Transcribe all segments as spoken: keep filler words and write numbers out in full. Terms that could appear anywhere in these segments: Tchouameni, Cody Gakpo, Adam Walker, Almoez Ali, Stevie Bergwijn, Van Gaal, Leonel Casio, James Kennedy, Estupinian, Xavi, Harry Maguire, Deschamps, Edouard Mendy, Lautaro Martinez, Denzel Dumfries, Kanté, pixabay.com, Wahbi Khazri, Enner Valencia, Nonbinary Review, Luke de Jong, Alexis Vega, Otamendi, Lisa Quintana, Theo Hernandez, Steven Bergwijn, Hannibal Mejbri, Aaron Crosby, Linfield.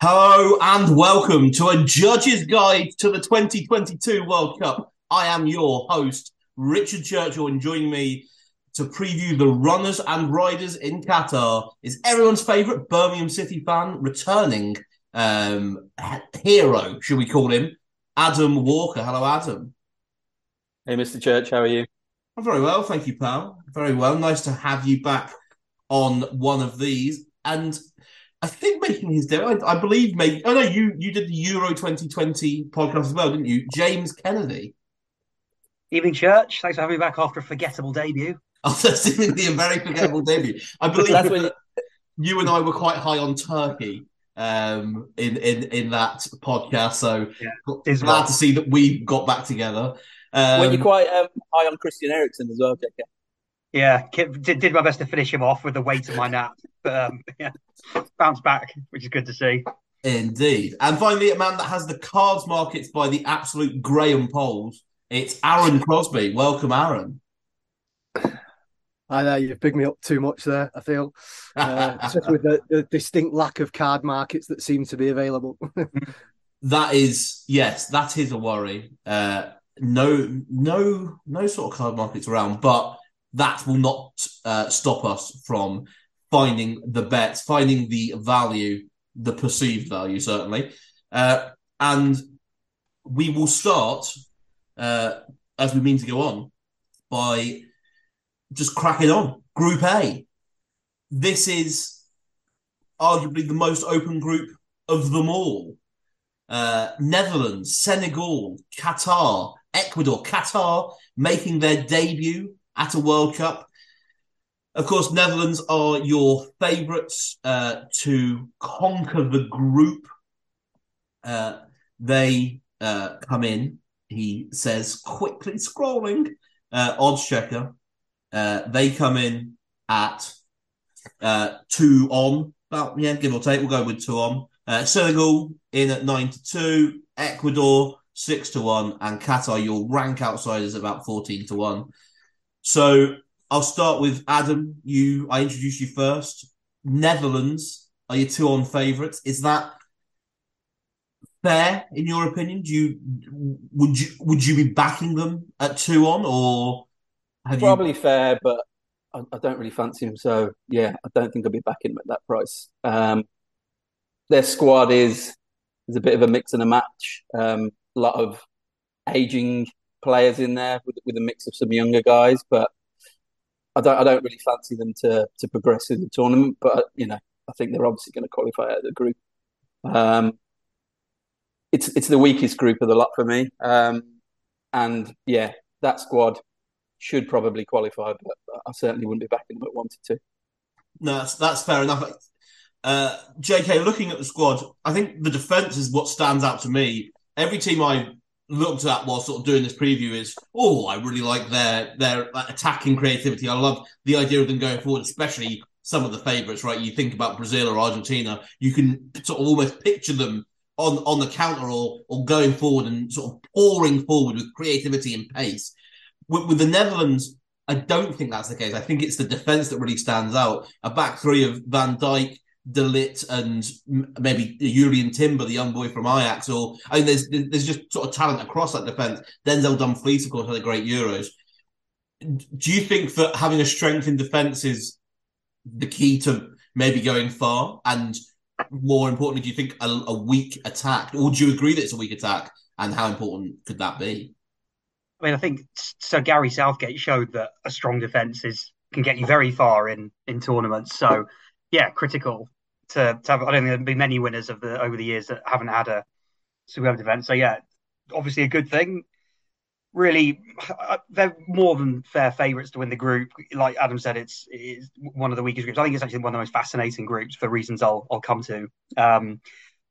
Hello and welcome to A Judge's Guide to the twenty twenty-two World Cup. I am your host, Richard Churchill, and joining me to preview the runners and riders in Qatar is everyone's favourite Birmingham City fan, returning um, hero, should we call him, Adam Walker. Hello, Adam. Hey, Mister Church, how are you? I'm very well, thank you, pal. Very well. Nice to have you back on one of these. And I think making his debut, I, I believe, maybe, oh no, you, you did the Euro twenty twenty podcast as well, didn't you? James Kennedy. Evening, Church. Thanks for having me back after a forgettable debut. After seemingly a very forgettable debut. I believe that's when you and I were quite high on Turkey um, in, in, in that podcast, so yeah, glad well. to see that we got back together. Um, when you're quite um, high on Christian Eriksen as well, J K. Yeah, did, did my best to finish him off with the weight of my nap. But um, yeah, bounce back, which is good to see. Indeed. And finally, a man that has the cards markets by the absolute Graham Poles, it's Aaron Crosby. Welcome, Aaron. I know, you've picked me up too much there, I feel. Uh, especially with the, the distinct lack of card markets that seem to be available. That is, yes, that is a worry. Uh, no, no, no sort of card markets around, but that will not uh, stop us from finding the bets, finding the value, the perceived value, certainly. Uh, and we will start, uh, as we mean to go on, by just cracking on. Group A. This is arguably the most open group of them all. Uh, Netherlands, Senegal, Qatar, Ecuador. Qatar making their debut at a World Cup. Of course, Netherlands are your favourites uh, to conquer the group. Uh, they uh, come in, he says, quickly scrolling, uh, odds checker. Uh, they come in at uh, two on, about, yeah, give or take, we'll go with two on. Uh, Senegal in at nine to two, Ecuador six to one, and Qatar, your rank outsiders, about fourteen to one. So I'll start with Adam. You, I introduced you first. Netherlands are your two-on favourites. Is that fair in your opinion? Do you would you would you be backing them at two-on, or have probably you... fair? But I, I don't really fancy them, so yeah, I don't think I'll be backing them at that price. Um, their squad is is a bit of a mix and a match. Um, a lot of aging players in there with, with a mix of some younger guys, but I don't I don't really fancy them to to progress in the tournament. But you know, I think they're obviously going to qualify out of the group. Um, it's it's the weakest group of the lot for me, um, and yeah, that squad should probably qualify, but I certainly wouldn't be backing them at one to two. No, that's that's fair enough. Uh, J K, looking at the squad, I think the defence is what stands out to me. Every team I looked at while sort of doing this preview is, oh, I really like their their attacking creativity. I love the idea of them going forward, especially some of the favourites, right? You think about Brazil or Argentina, you can sort of almost picture them on, on the counter or or going forward and sort of pouring forward with creativity and pace. With, with the Netherlands, I don't think that's the case. I think it's the defence that really stands out. A back three of Van Dijk, De Ligt, and maybe Julian Timber, the young boy from Ajax, or I mean, there's there's just sort of talent across that defence. Denzel Dumfries, of course, had a great Euros. Do you think that having a strength in defence is the key to maybe going far? And more importantly, do you think a, a weak attack, or do you agree that it's a weak attack? And how important could that be? I mean, I think Sir Gary Southgate showed that a strong defence is can get you very far in in tournaments. So yeah, critical. To, to have, I don't think there'll be many winners of the over the years that haven't had a superb defence. So yeah, obviously a good thing. Really, they're more than fair favourites to win the group. Like Adam said, it's, it's one of the weakest groups. I think it's actually one of the most fascinating groups for reasons I'll I'll come to. Um,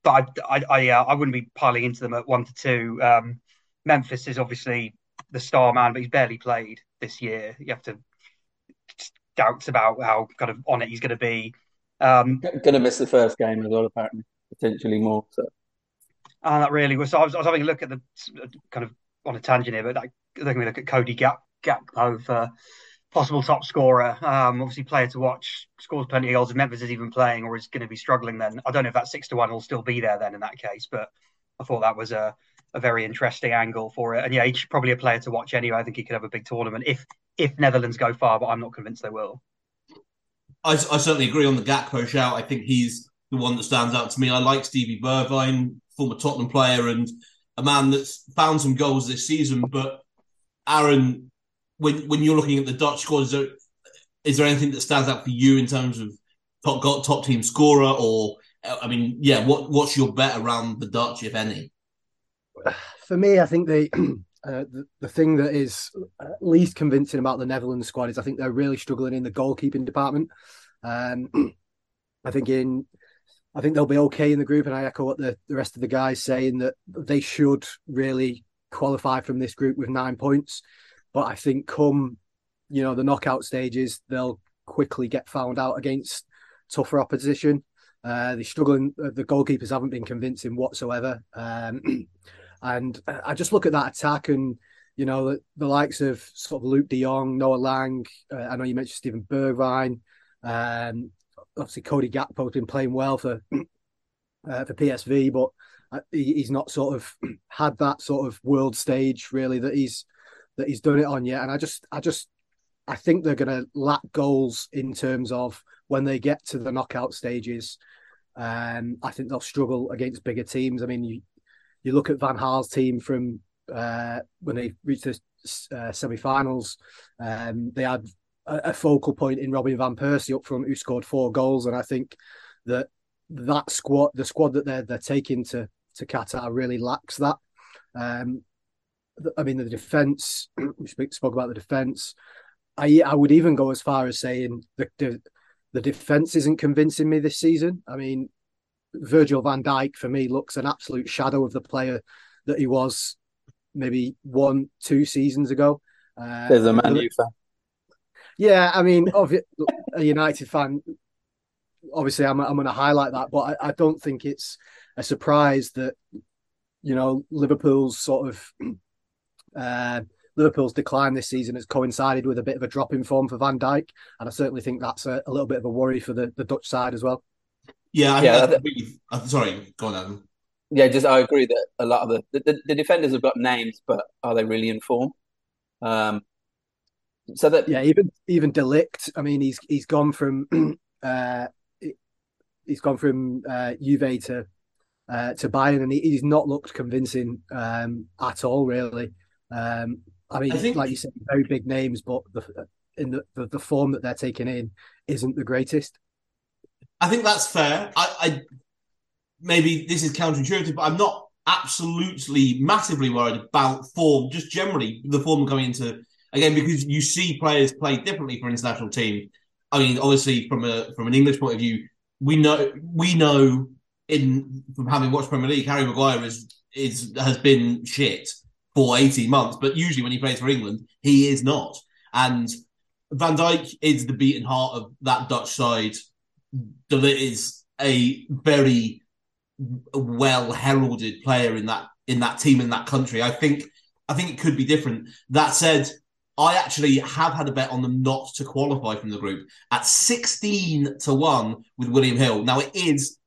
but I I I, uh, I wouldn't be piling into them at one to two. Um, Memphis is obviously the star man, but he's barely played this year. You have to doubts about how kind of on it he's going to be. Um, going to miss the first game as well, apparently, potentially more. So, and that really was. So I was, I was having a look at the kind of on a tangent here, but that, looking at Cody Gakpo for possible top scorer, um, obviously player to watch, scores plenty of goals. If Memphis is even playing or is going to be struggling, then I don't know if that six to one will still be there then in that case. But I thought that was a, a very interesting angle for it. And yeah, he's probably a player to watch anyway. I think he could have a big tournament if if Netherlands go far, but I'm not convinced they will. I, I certainly agree on the Gakpo shout. I think he's the one that stands out to me. I like Stevie Bergwijn, former Tottenham player and a man that's found some goals this season. But Aaron, when when you're looking at the Dutch squad, is there, is there anything that stands out for you in terms of top top team scorer? Or, I mean, yeah, what what's your bet around the Dutch, if any? For me, I think the, uh, the the thing that is least convincing about the Netherlands squad is I think they're really struggling in the goalkeeping department. Um, I think in I think they'll be okay in the group, and I echo what the, the rest of the guys saying that they should really qualify from this group with nine points. But I think come, you know, the knockout stages, they'll quickly get found out against tougher opposition. Uh, they're struggling. The goalkeepers haven't been convincing whatsoever. Um, and I just look at that attack and, you know, the, the likes of sort of Luke de Jong, Noah Lang. Uh, I know you mentioned Steven Bergwijn. Um, obviously, Cody Gakpo has been playing well for uh, for P S V, but he, he's not sort of had that sort of world stage really that he's that he's done it on yet. And I just, I just, I think they're going to lack goals in terms of when they get to the knockout stages. Um, I think they'll struggle against bigger teams. I mean, you, you look at Van Gaal's team from uh, when they reached the uh, semi-finals, um, they had a, a focal point in Robin Van Persie up front, who scored four goals. And I think that that squad, the squad that they're, they're taking to, to Qatar really lacks that. Um, I mean, the defence, we spoke about the defence. I I would even go as far as saying the the, the defence isn't convincing me this season. I mean, Virgil van Dijk, for me, looks an absolute shadow of the player that he was maybe one, two seasons ago. Uh, There's a Man U fan. Yeah, I mean, obvi- a United fan, obviously I'm, I'm going to highlight that, but I, I don't think it's a surprise that, you know, Liverpool's sort of... Uh, Liverpool's decline this season has coincided with a bit of a drop in form for Van Dijk, and I certainly think that's a, a little bit of a worry for the, the Dutch side as well. Yeah, I, yeah. I, I, I, I'm sorry, go on, Adam. Yeah, just I agree that a lot of the the, the, the defenders have got names, but are they really in form? Um, so that yeah, even even De Ligt. I mean, he's he's gone from uh, he's gone from uh, Juve to uh, to Bayern, and he, he's not looked convincing um, at all, really. Um, I mean, I think, like you said, very big names, but the, in the, the, the form that they're taking in isn't the greatest. I think that's fair. I, I maybe this is counterintuitive, but I'm not absolutely massively worried about form, just generally the form coming into, again, because you see players play differently for an international team. I mean, obviously, from a from an English point of view, we know we know in from having watched Premier League, Harry Maguire is is has been shit for eighteen months, but usually when he plays for England, he is not. And Van Dijk is the beating heart of that Dutch side. De Ligt is a very well-heralded player in that in that team, in that country. I think I think it could be different. That said, I actually have had a bet on them not to qualify from the group at sixteen to one with William Hill. Now, it is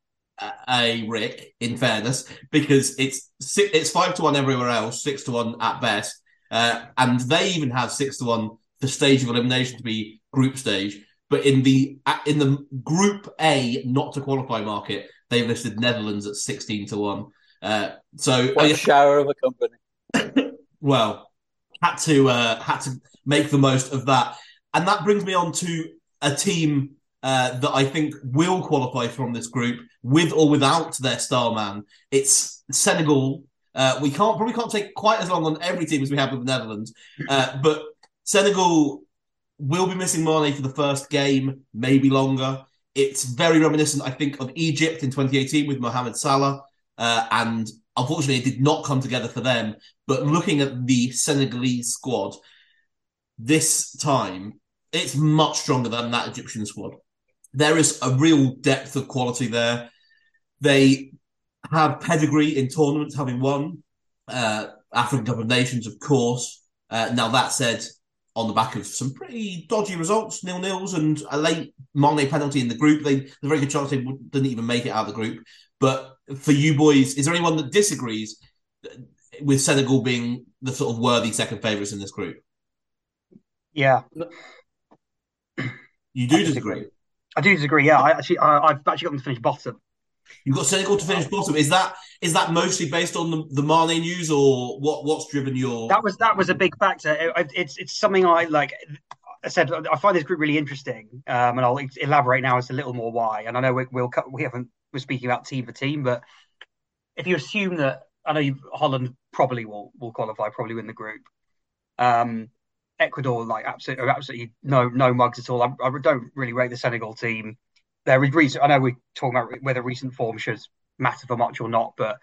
a Rick, in fairness, because it's six, it's five to one everywhere else, six to one at best, uh, and they even have six to one the stage of elimination to be group stage. But in the in the Group A not to qualify market, they've listed Netherlands at sixteen to one. Uh, so what I guess, a shower of a company. Well, had to uh, had to make the most of that, and that brings me on to a team Uh, that I think will qualify from this group with or without their star man. It's Senegal. Uh, we can't probably can't take quite as long on every team as we have with the Netherlands. Uh, but Senegal will be missing Mane for the first game, maybe longer. It's very reminiscent, I think, of Egypt in twenty eighteen with Mohamed Salah. Uh, and unfortunately, it did not come together for them. But looking at the Senegalese squad this time, it's much stronger than that Egyptian squad. There is a real depth of quality there. They have pedigree in tournaments, having won uh, African Cup of Nations, of course. Uh, now, that said, on the back of some pretty dodgy results, nil-nils and a late Mane penalty in the group. They, there's a very good chance they didn't even make it out of the group. But for you boys, is there anyone that disagrees with Senegal being the sort of worthy second favourites in this group? Yeah. You do I disagree. disagree? I do disagree, yeah. I actually, I, I've actually got them to finish bottom. You've got Senegal to finish bottom. Is that is that mostly based on the, the Mane news, or what, what's driven your? That was that was a big factor. It, it's it's something I like. I said I find this group really interesting, um, and I'll elaborate now as a little more why. And I know we, we'll we haven't we're speaking about team for team, but if you assume that I know you, Holland probably will will qualify, probably win the group. Um, Ecuador, like absolutely absolutely no no mugs at all. I, I don't really rate the Senegal team. There is recent. I know we're talking about whether recent form should matter for much or not, but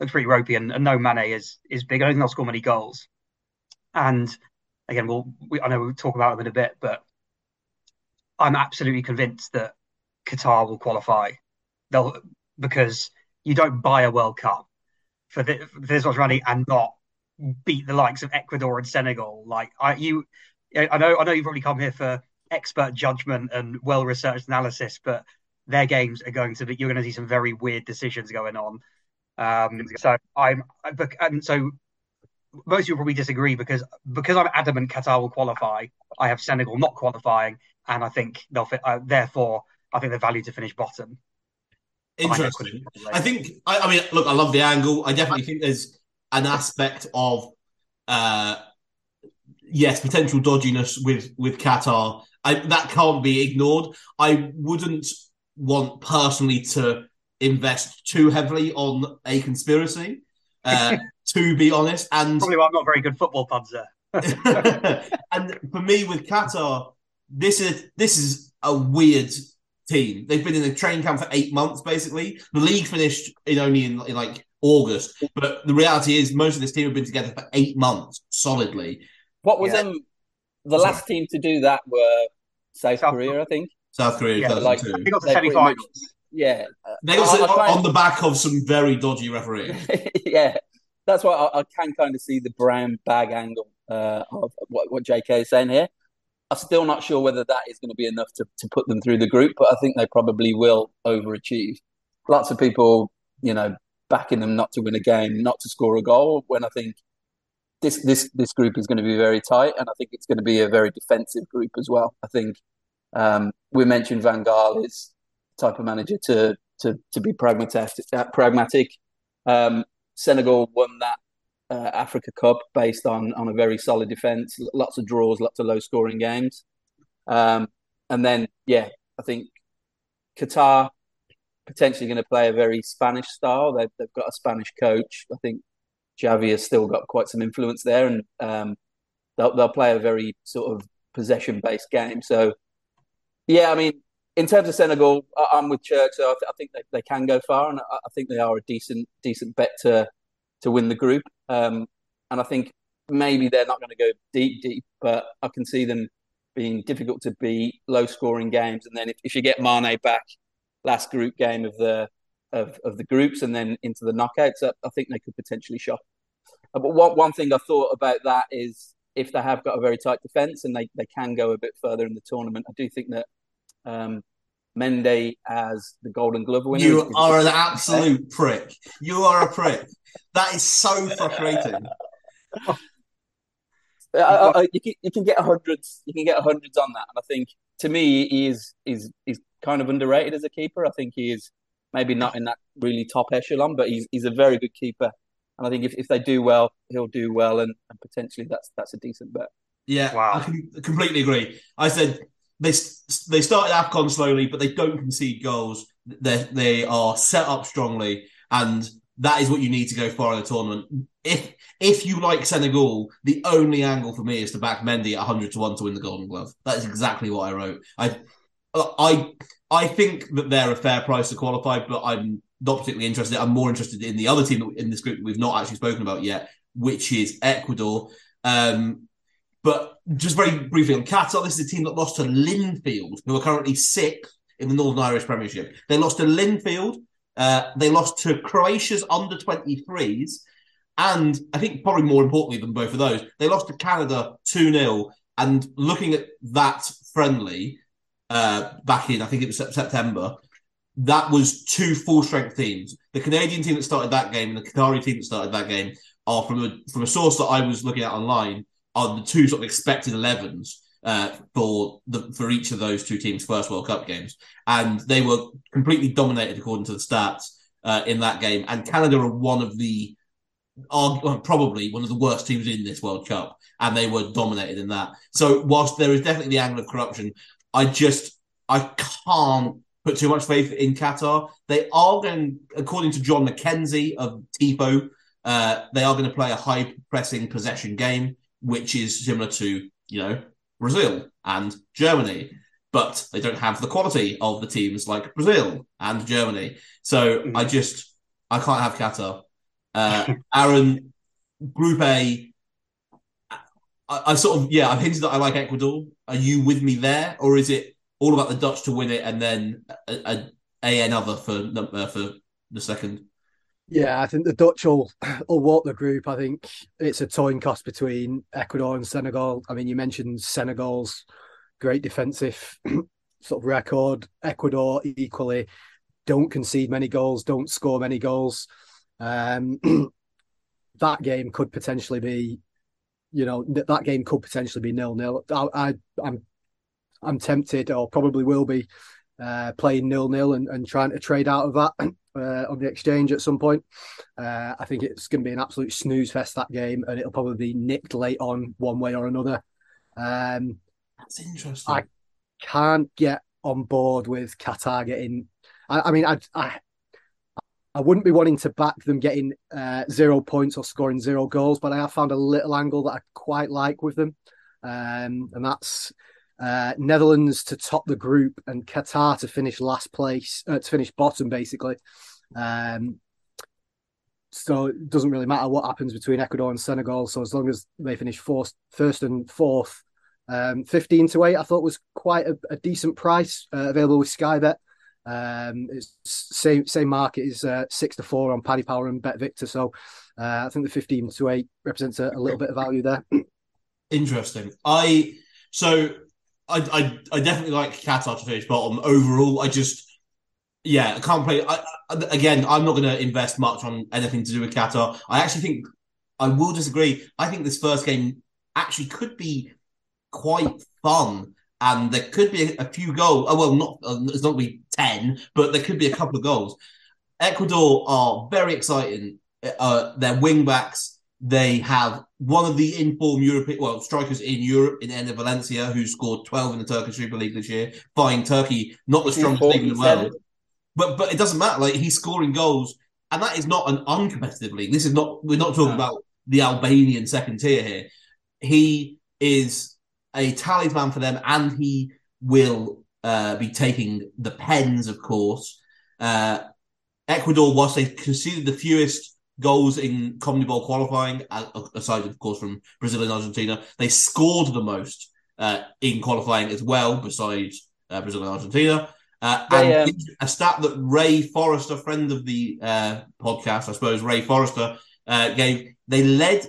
looks pretty ropey, and, and no Mane is is big. I don't think they'll score many goals. And again, we'll we, I know we'll talk about them in a bit, but I'm absolutely convinced that Qatar will qualify. They'll because you don't buy a World Cup for, the, for this much money and not beat the likes of Ecuador and Senegal. Like I you, I know I know you've probably come here for expert judgment and well-researched analysis, but their games are going to be, you're going to see some very weird decisions going on. Um, so I'm, and so most of you will probably disagree because, because I'm adamant Qatar will qualify. I have Senegal not qualifying, and I think they'll fit, uh, therefore I think they're valued to finish bottom. Interesting. I think, I, I mean, look, I love the angle. I definitely think there's an aspect of, uh, yes, potential dodginess with, with Qatar. I, that can't be ignored. I wouldn't want personally to invest too heavily on a conspiracy, uh, to be honest. And probably why I'm not very good football punter. And for me, with Qatar, this is this is a weird team. They've been in a training camp for eight months, basically. The league finished in only in, in like August, but the reality is most of this team have been together for eight months solidly. What was yeah. um, the last team to do that were South, South Korea, I think. South Korea, yeah, like, they got to semi-finals. Yeah, they got on, on and... the back of some very dodgy refereeing. Yeah, that's why I, I can kind of see the brown bag angle uh, of what, what J K is saying here. I'm still not sure whether that is going to be enough to, to put them through the group, but I think they probably will overachieve. Lots of people, you know, backing them not to win a game, not to score a goal, when I think This this this group is going to be very tight, and I think it's going to be a very defensive group as well. I think um, we mentioned Van Gaal is the type of manager to to to be pragmatic. Pragmatic. Um, Senegal won that uh, Africa Cup based on on a very solid defence, lots of draws, lots of low scoring games, um, and then yeah, I think Qatar potentially going to play a very Spanish style. They've they've got a Spanish coach, I think. Xavi has still got quite some influence there, and um, they'll, they'll play a very sort of possession-based game. So, yeah, I mean, in terms of Senegal, I'm with Church, so I, th- I think they, they can go far, and I, I think they are a decent decent bet to to win the group. Um, and I think maybe they're not going to go deep, deep, but I can see them being difficult to beat, low-scoring games. And then if, if you get Mane back, last group game of the... Of, of the groups and then into the knockouts, I, I think they could potentially shock. But one, one thing I thought about that is if they have got a very tight defence and they, they can go a bit further in the tournament, I do think that um, Mendy as the Golden Glove winner... You are an absolute prick. You are a prick. That is so frustrating. I, I, I, you, can, you can get hundreds. You can get hundreds on that. And I think, to me, he is is is kind of underrated as a keeper. I think he is... Maybe not in that really top echelon, but he's he's a very good keeper. And I think if, if they do well, he'll do well, and, and potentially that's that's a decent bet. Yeah, wow. I can completely agree. I said they they started AFCON slowly, but they don't concede goals. They they are set up strongly, and that is what you need to go far in the tournament. If if you like Senegal, the only angle for me is to back Mendy at one hundred to one to win the Golden Glove. That is exactly what I wrote. I I... I think that they're a fair price to qualify, but I'm not particularly interested. I'm more interested in the other team that, in this group that we've not actually spoken about yet, which is Ecuador. Um, but just very briefly on Qatar, this is a team that lost to Linfield, who are currently sixth in the Northern Irish Premiership. They lost to Linfield. Uh, they lost to Croatia's under twenty-threes. And I think probably more importantly than both of those, they lost to Canada two nil. And looking at that friendly uh, back in, I think it was September, that was two full-strength teams. The Canadian team that started that game and the Qatari team that started that game are, from a, from a source that I was looking at online, are the two sort of expected elevens uh, for the, for each of those two teams' first World Cup games. And they were completely dominated, according to the stats, uh, in that game. And Canada are one of the... Are probably one of the worst teams in this World Cup, and they were dominated in that. So whilst there is definitely the angle of corruption, I just I can't put too much faith in Qatar. They are going, according to John McKenzie of T I P O, uh, they are going to play a high pressing possession game, which is similar to, you know, Brazil and Germany, but they don't have the quality of the teams like Brazil and Germany. So mm. I just I can't have Qatar. Uh, Aaron, Group A, I, I sort of, yeah, I've hinted that I like Ecuador. Are you with me there? Or is it all about the Dutch to win it and then a, a, a another for, uh, for the second? Yeah, I think the Dutch will, will walk the group. I think it's a toying cost between Ecuador and Senegal. I mean, you mentioned Senegal's great defensive sort of record. Ecuador equally don't concede many goals, don't score many goals. Um, that game could potentially be, you know, that game could potentially be nil-nil. I, I, I'm, I'm tempted, or probably will be, uh, playing nil-nil and, and trying to trade out of that uh, on the exchange at some point. Uh, I think it's going to be an absolute snooze fest, that game, and it'll probably be nicked late on one way or another. Um, That's interesting. I can't get on board with Qatar getting. I, I mean, I. I I wouldn't be wanting to back them getting uh, zero points or scoring zero goals, but I have found a little angle that I quite like with them. Um, and that's uh, Netherlands to top the group and Qatar to finish last place, uh, to finish bottom, basically. Um, so it doesn't really matter what happens between Ecuador and Senegal. So as long as they finish fourth, first and fourth, um, fifteen to eight, I thought was quite a, a decent price uh, available with Sky Bet. Um, it's same same market is uh, six to four on Paddy Power and Bet Victor, so uh, I think the fifteen to eight represents a, a little bit of value there. Interesting. I so I, I I definitely like Qatar to finish bottom overall. I just yeah I can't play. I, I, again, I'm not going to invest much on anything to do with Qatar. I actually think I will disagree. I think this first game actually could be quite fun. And there could be a few goals. Oh, well, not uh, it's not going to be ten, but there could be a couple of goals. Ecuador are very exciting. Uh, they're wing backs. They have one of the informed European, well, strikers in Europe, in Enner Valencia, who scored twelve in the Turkish Super League this year, buying Turkey, not the strongest league in the world. But but it doesn't matter. Like, he's scoring goals, and that is not an uncompetitive league. This is not. We're not talking no. about the Albanian second tier here. He is a talisman for them, and he will uh, be taking the pens, of course. Uh, Ecuador, whilst they conceded the fewest goals in CONMEBOL qualifying, aside, of course, from Brazil and Argentina, they scored the most uh, in qualifying as well, besides uh, Brazil and Argentina. Uh, and I, um... a stat that Ray Forrester, friend of the uh, podcast, I suppose, Ray Forrester, uh, gave, they led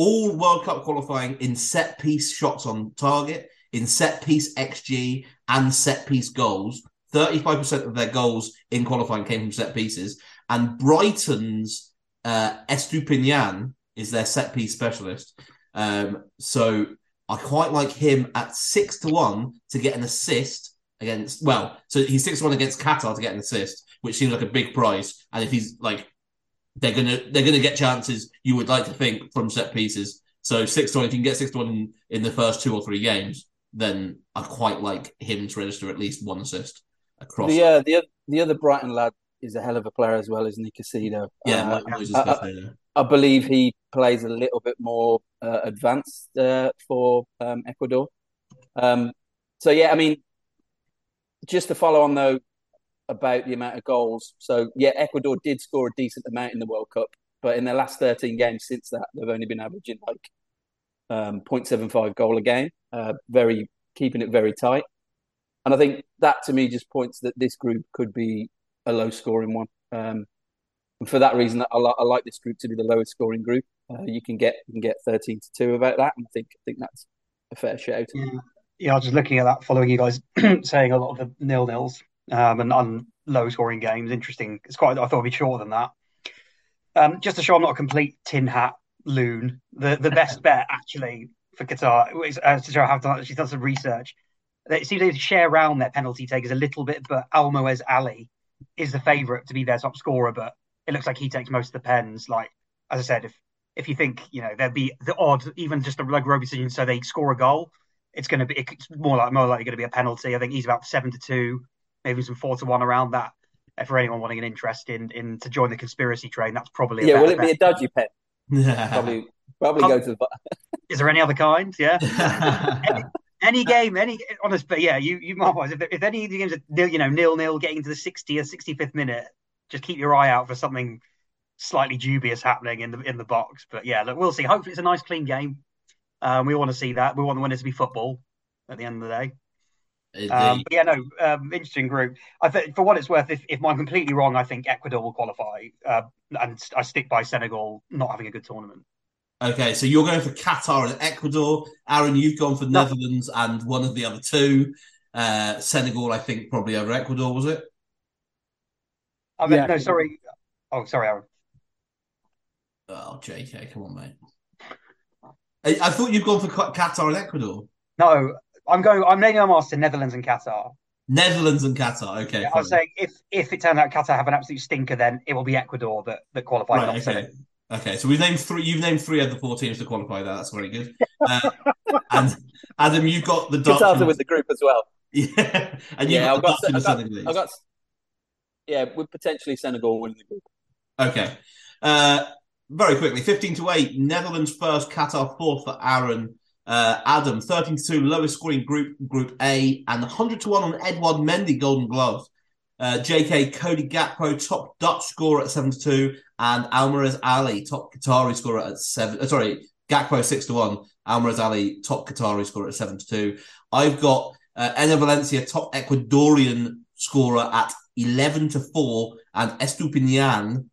all World Cup qualifying in set-piece shots on target, in set-piece X G, and set-piece goals. thirty-five percent of their goals in qualifying came from set-pieces. And Brighton's uh, Estupinian is their set-piece specialist. Um, so I quite like him at six to one to get an assist against... Well, so he's six to one against Qatar to get an assist, which seems like a big price. And if he's, like... They're gonna they're gonna get chances you would like to think from set pieces. So six to one, if you can get six to one in, in the first two or three games, then I quite like him to register at least one assist across. Yeah, the, uh, the the other Brighton lad is a hell of a player as well, isn't he, Casido? Yeah, uh, Mike I, I, I believe he plays a little bit more uh, advanced uh, for um, Ecuador. Um, so yeah, I mean, just to follow on though, about the amount of goals. So, yeah, Ecuador did score a decent amount in the World Cup, but in their last thirteen games since that, they've only been averaging like um, zero point seven five goal a game, uh, very keeping it very tight. And I think that, to me, just points that this group could be a low-scoring one. Um, and for that reason, I, li- I like this group to be the lowest-scoring group. Uh, you can get you can get thirteen to two about that, and I think I think that's a fair shout. Yeah, yeah I was just looking at that, following you guys saying a lot of the nil-nils um, and, and low-scoring games. Interesting. It's quite. I thought it would be shorter than that. Um, just to show I'm not a complete tin hat loon, the, the best bet, actually, for Qatar, is, uh, to show I have done, she's done some research. It seems they share around their penalty takers a little bit, but Almoez Ali is the favourite to be their top scorer, but it looks like he takes most of the pens. Like, as I said, if if you think, you know, there'd be the odd, even just a rugby decision, so they score a goal, it's going to be, it's more, like, more likely going to be a penalty. I think he's about seven to two, maybe some four to one around that. For anyone wanting an interest in, in to join the conspiracy train, that's probably yeah. Will it bet. be a dodgy pen? probably, probably Can't, go to the. Is there any other kind? Yeah. any, any game, any honest, but yeah, you you mark-wise, if, if any of the games are you know nil nil, getting into the sixtieth, sixty-fifth minute, just keep your eye out for something slightly dubious happening in the in the box. But yeah, look, we'll see. Hopefully, it's a nice clean game. Um, we want to see that. We want the winners to be football at the end of the day. Um, but yeah, no, um, interesting group. I th- for what it's worth, if, if I'm completely wrong, I think Ecuador will qualify, uh, and I stick by Senegal not having a good tournament. Okay, so you're going for Qatar and Ecuador. Aaron, you've gone for no. Netherlands and one of the other two. Uh, Senegal, I think, probably over Ecuador, was it? I mean, yeah. No, sorry. Oh, sorry, Aaron. Oh, J K, come on, mate. I, I thought you'd gone for Qatar and Ecuador. No. I'm going. I'm naming my master Netherlands and Qatar. Netherlands and Qatar. Okay. Yeah, I was saying if if it turns out Qatar have an absolute stinker, then it will be Ecuador that that qualifies. Right, okay. Okay. So we've named three. You've named three of the four teams to qualify. That that's very good. Uh, and Adam, you've got the Dutch. Qatar with the group as well. Yeah. And you yeah, got, got, got, got, got Yeah, with potentially Senegal winning the group. Okay. Uh, very quickly, fifteen to eight. Netherlands first, Qatar fourth for Aaron. Uh, Adam, thirteen to two, lowest scoring group, Group A, and one hundred to one on Edouard Mendy, Golden Gloves. Uh, J K, Cody Gakpo, top Dutch scorer at seven to two, and Almoez Ali, top Qatari scorer at seven. Uh, sorry, Gakpo six to one, Almoez Ali, top Qatari scorer at seven to two. I've got uh, Enner Valencia, top Ecuadorian scorer at eleven to four, and Estupinian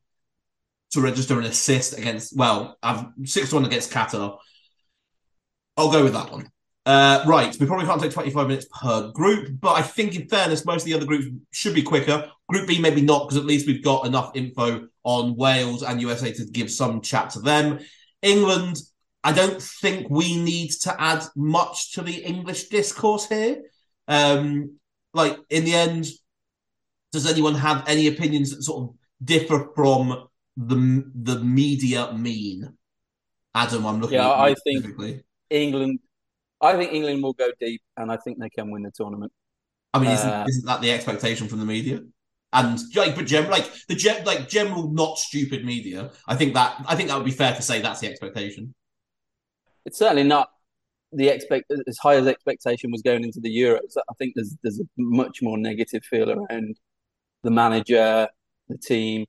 to register an assist against, well, I've six to one against Qatar. I'll go with that one. Uh, right, we probably can't take twenty-five minutes per group, but I think in fairness, most of the other groups should be quicker. Group B, maybe not, because at least we've got enough info on Wales and U S A to give some chat to them. England, I don't think we need to add much to the English discourse here. Um, like, in the end, does anyone have any opinions that sort of differ from the, the media mean? Adam, I'm looking yeah, at you I specifically. Think- England, I think England will go deep, and I think they can win the tournament. I mean, isn't, uh, isn't that the expectation from the media? And like, but gem, like the gem, like general, not stupid media. I think that I think that would be fair to say that's the expectation. It's certainly not the expect as high as expectation was going into the Euros. I think there's there's a much more negative feel around the manager, the team.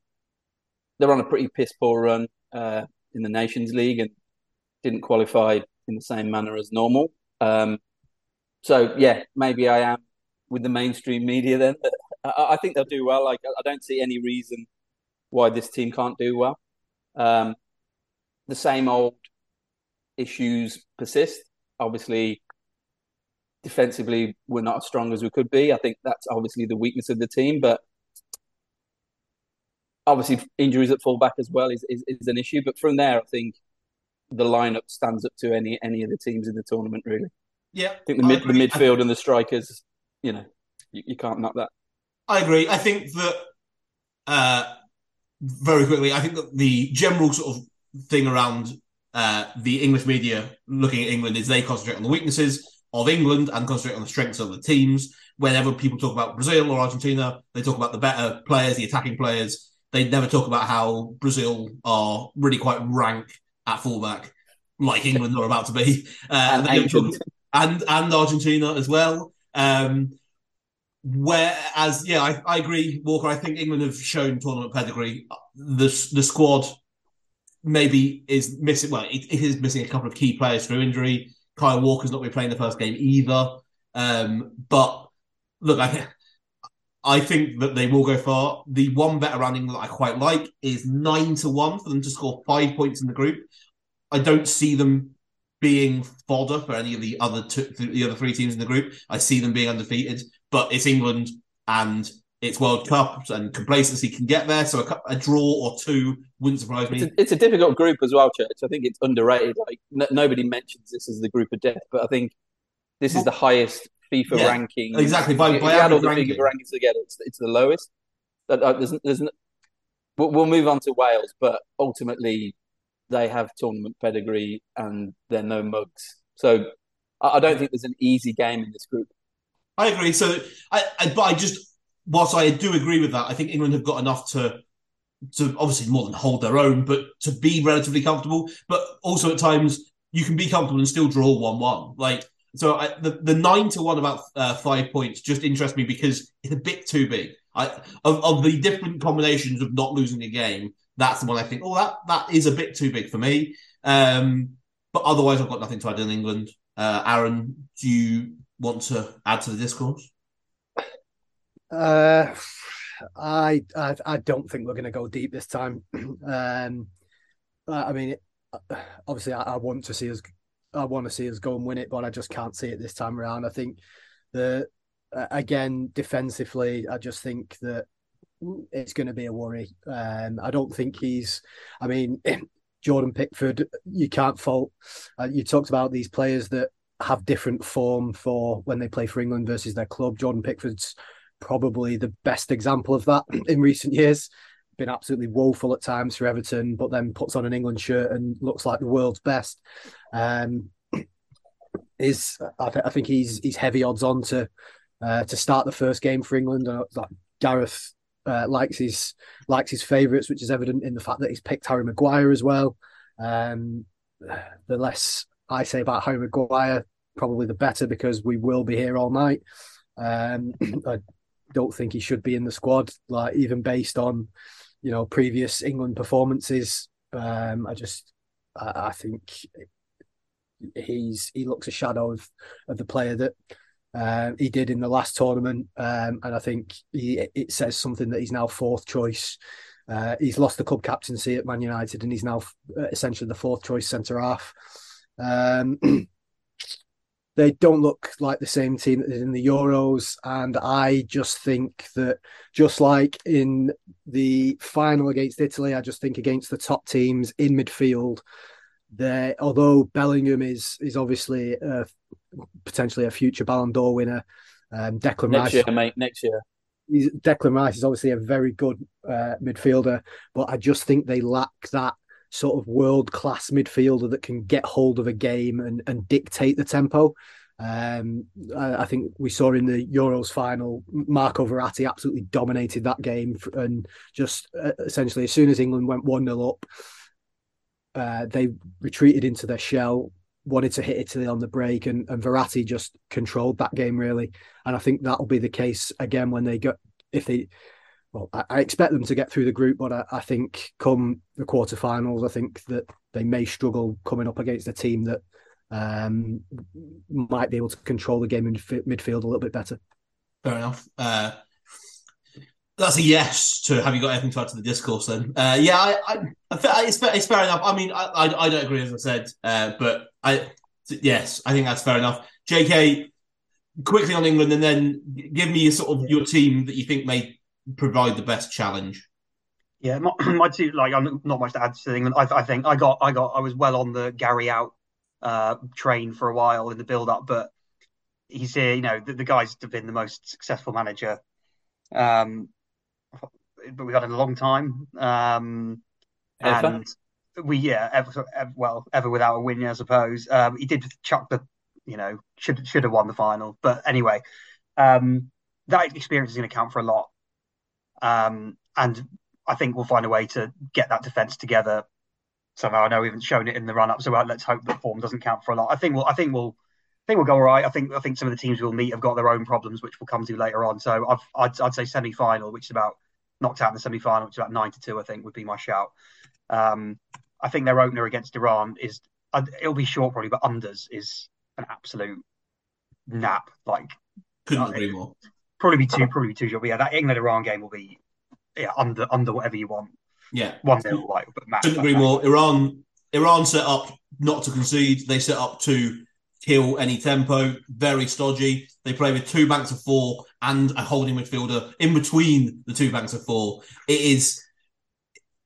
They're on a pretty piss poor run uh, in the Nations League and didn't qualify in the same manner as normal. Um, so, yeah, maybe I am with the mainstream media then. But I, I think they'll do well. Like, I don't see any reason why this team can't do well. Um, the same old issues persist. Obviously, defensively, we're not as strong as we could be. I think that's obviously the weakness of the team. But obviously, injuries at fullback as well is, is, is an issue. But from there, I think the lineup stands up to any any of the teams in the tournament, really. Yeah, I think the, mid, I the midfield and the strikers, you know, you, you can't knock that. I agree. I think that uh, very quickly, I think that the general sort of thing around uh, the English media looking at England is they concentrate on the weaknesses of England and concentrate on the strengths of the teams. Whenever people talk about Brazil or Argentina, they talk about the better players, the attacking players. They never talk about how Brazil are really quite rank at fullback, like England are about to be, uh, and, and and Argentina as well. Um, whereas, yeah, I, I agree, Walker. I think England have shown tournament pedigree. The the squad maybe is missing. Well, it, it is missing a couple of key players through injury. Kyle Walker's not going to be playing the first game either. Um, but look, I I think that they will go far. The one bet around England that I quite like is nine to one for them to score five points in the group. I don't see them being fodder for any of the other two, the other three teams in the group. I see them being undefeated, but it's England and it's World Cup, and complacency can get there. So a, a draw or two wouldn't surprise me. It's a, it's a difficult group as well, Church. I think it's underrated. Like n- nobody mentions this as the group of death, but I think this is the highest FIFA yeah, ranking. Exactly. By, if by you add all the ranking. FIFA rankings together, it's, it's the lowest. There's, there's no, we'll move on to Wales, but ultimately they have tournament pedigree and they're no mugs. So I don't think there's an easy game in this group. I agree. So, I, I but I just, whilst I do agree with that, I think England have got enough to, to obviously more than hold their own, but to be relatively comfortable. But also at times you can be comfortable and still draw one one. Like, so I, the, the nine to one about uh, five points just interests me because it's a bit too big. I, of, of the different combinations of not losing a game, that's the one I think, oh, that that is a bit too big for me. Um, but otherwise, I've got nothing to add in England. Uh, Aaron, do you want to add to the discourse? Uh, I, I I don't think we're going to go deep this time. um, I mean, obviously, I, I want to see us. I want to see us go and win it, but I just can't see it this time around. I think the. Again, defensively, I just think that it's going to be a worry. Um, I don't think he's... I mean, Jordan Pickford, you can't fault. Uh, you talked about these players that have different form for when they play for England versus their club. Jordan Pickford's probably the best example of that in recent years. Been absolutely woeful at times for Everton, but then puts on an England shirt and looks like the world's best. Um, is I, th- I think he's he's heavy odds on to... Uh, to start the first game for England. Uh, like Gareth uh, likes his likes his favourites, which is evident in the fact that he's picked Harry Maguire as well. Um, the less I say about Harry Maguire, probably the better, because we will be here all night. Um, I don't think he should be in the squad, like even based on you know previous England performances. Um, I just I, I think he's he looks a shadow of, of the player that. Uh, he did in the last tournament, um, and I think he, it says something that he's now fourth choice. Uh, he's lost the club captaincy at Man United, and he's now f- essentially the fourth choice centre half. Um, they don't look like the same team that is in the Euros, and I just think that just like in the final against Italy, I just think against the top teams in midfield, there, although Bellingham is is obviously uh, potentially a future Ballon d'Or winner, um, Declan Rice next year, mate. Next year, he's, Declan Rice is obviously a very good uh, midfielder, but I just think they lack that sort of world class midfielder that can get hold of a game and, and dictate the tempo. Um, I, I think we saw in the Euros final, Marco Verratti absolutely dominated that game, and just uh, essentially as soon as England went one nil up. Uh, they retreated into their shell, wanted to hit Italy on the break, and, and Verratti just controlled that game, really. And I think that'll be the case again when they get, if they, well, I, I expect them to get through the group, but I, I think come the quarterfinals, I think that they may struggle coming up against a team that um, might be able to control the game in f- midfield a little bit better. Fair enough. Uh, That's a yes to have you got anything to add to the discourse then. Uh, yeah, I, I, it's, it's fair enough. I mean, I, I, I don't agree, as I said, uh, but I, yes, I think that's fair enough. J K, quickly on England, and then give me your sort of your team that you think may provide the best challenge. Yeah, my, my team, like, I'm not much to add to England. I, I think I got, I got, I was well on the Gary out uh, train for a while in the build-up, but he's here. You know, the, the guy's been the most successful manager. Um, but we've had it a long time. Um, and we, yeah, ever, ever, well, ever without a win, I suppose. Um, he did chuck the, you know, should should have won the final. But anyway, um, that experience is going to count for a lot. Um, and I think we'll find a way to get that defence together somehow. I know we haven't shown it in the run-up, so let's hope that form doesn't count for a lot. I think we'll, I think we'll, I think we'll go all right. I think, I think some of the teams we'll meet have got their own problems, which we'll come to later on. So I've, I'd, I'd say semi-final, which is about. Knocked out in the semi-final, which is about nine to two, I think, would be my shout. Um, I think their opener against Iran is it'll be short probably, but unders is an absolute nap. Like couldn't agree more. Probably be too, probably be too short. But yeah, that England-Iran game will be yeah under under whatever you want. Yeah, one nil like. But couldn't agree more. Iran Iran set up not to concede. They set up to kill any tempo. Very stodgy. They play with two banks of four and a holding midfielder in between the two banks of four. It is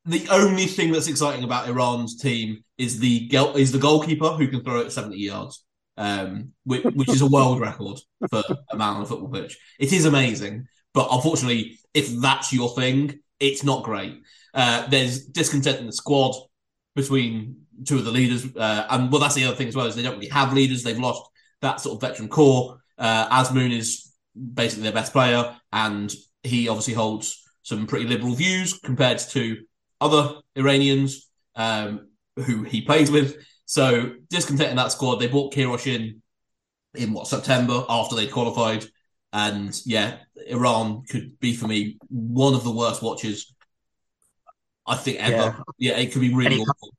the only thing that's exciting about Iran's team is the is the goalkeeper who can throw it seventy yards, um, which, which is a world record for a man on a football pitch. It is amazing, but unfortunately, if that's your thing, it's not great. Uh, there's discontent in the squad between two of the leaders, uh, and well, that's the other thing as well, is they don't really have leaders. They've lost that sort of veteran core. Uh, Azmoun is basically their best player, and he obviously holds some pretty liberal views compared to other Iranians um, who he plays with. So discontent in that squad. They brought Kirosh in in what September after they qualified, and yeah, Iran could be for me one of the worst watches I think ever. Yeah, yeah it could be really any, awful.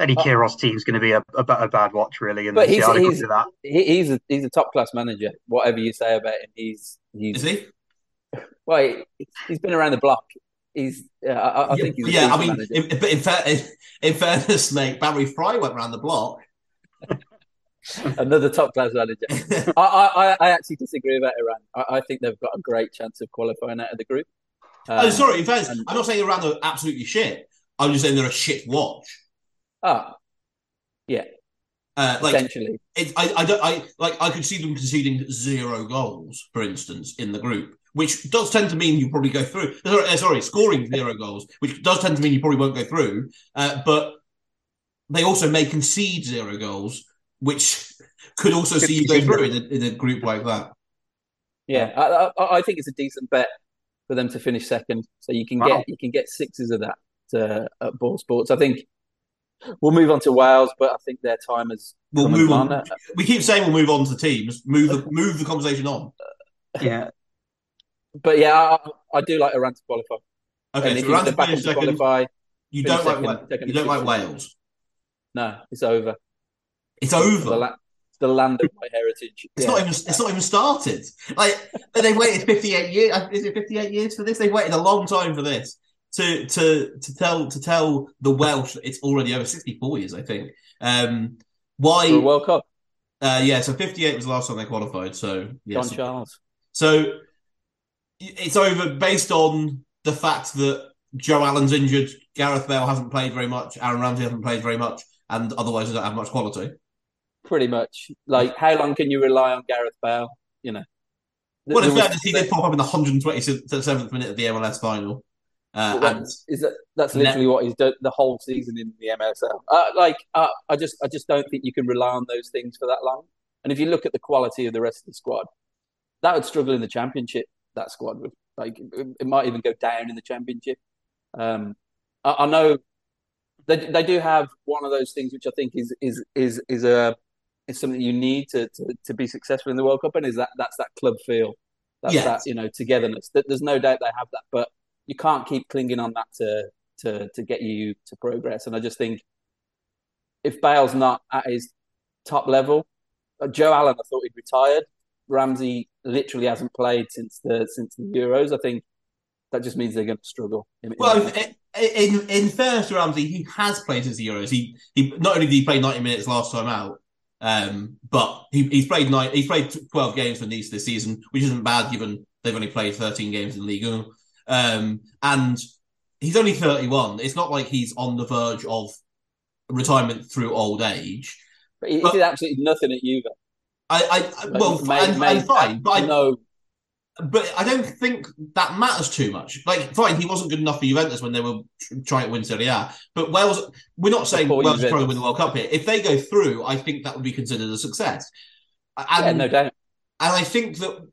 Any Kirosh team is going to be a, a, a bad watch, really. And but he's he's, that. he's a he's a top class manager. Whatever you say about him, he's he's is he? Well, he, he's been around the block. He's, uh, I, I yeah, think he's yeah. I mean, but in, in, fair, in, in fairness, mate, Barry Fry went round the block. Another top class manager. I, I, I actually disagree about Iran. I, I think they've got a great chance of qualifying out of the group. Um, oh, sorry, in fairness, and, I'm not saying Iran are absolutely shit. I'm just saying they're a shit watch. Ah, yeah. Uh, like, Essentially, it, I, I don't. I like. I could see them conceding zero goals, for instance, in the group. Which does tend to mean you probably go through. Sorry, sorry, scoring zero goals, which does tend to mean you probably won't go through. Uh, but they also may concede zero goals, which could also see you go through in a, in a group like that. Yeah, I, I, I think it's a decent bet for them to finish second. So you can wow. get you can get sixes of that uh, at Ball Sports. I think we'll move on to Wales, but I think their time has. We'll move on. Now. We keep saying we'll move on to teams. Move the move the conversation on. Yeah. But yeah, I, I do like Iran to qualify. Okay, so Iran to finish second. Qualify, you don't second, like second, you don't like Wales. No, it's over. It's over. The, la- the land of my heritage. It's yeah. not even. It's not even started. Like they waited fifty-eight years. Is it fifty-eight years for this? They waited a long time for this to to to tell to tell the Welsh that it's already over sixty-four years. I think. Um, why for a World Cup? Uh, yeah, so fifty-eight was the last time they qualified. So yeah, John Charles. So. It's over based on the fact that Joe Allen's injured, Gareth Bale hasn't played very much, Aaron Ramsey hasn't played very much, and otherwise they don't have much quality. Pretty much. Like, how long can you rely on Gareth Bale? You know. Well, in fairness, he did pop up in the one hundred twenty-seventh minute of the M L S final. Uh, well, and is that, that's literally ne- what he's done the whole season in the M S L. Uh, like, uh, I just, I just don't think you can rely on those things for that long. And if you look at the quality of the rest of the squad, that would struggle in the Championship. That squad would like it might even go down in the Championship. Um, I, I know they they do have one of those things which I think is is is is a is something you need to, to, to be successful in the World Cup, and is that that's that club feel, that's yes. that you know togetherness. That there's no doubt they have that, but you can't keep clinging on that to to to get you to progress. And I just think if Bale's not at his top level, Joe Allen I thought he'd retired. Ramsey literally hasn't played since the since the Euros. I think that just means they're going to struggle. Well, in in, in fairness to Ramsey, he has played since the Euros. He he not only did he play ninety minutes last time out, um, but he, he's played nine, he's played twelve games for Nice this season, which isn't bad given they've only played thirteen games in Ligue one. Um, and he's only thirty-one. It's not like he's on the verge of retirement through old age. But he, but, he did absolutely nothing at Juve. I, I well, made, and, made, and fine, but I know, but I don't think that matters too much. Like, fine, he wasn't good enough for Juventus when they were trying to win Serie A. But Wales, we're not saying Wales Juventus. Probably win the World Cup here. If they go through, I think that would be considered a success. And, yeah, no doubt. And I think that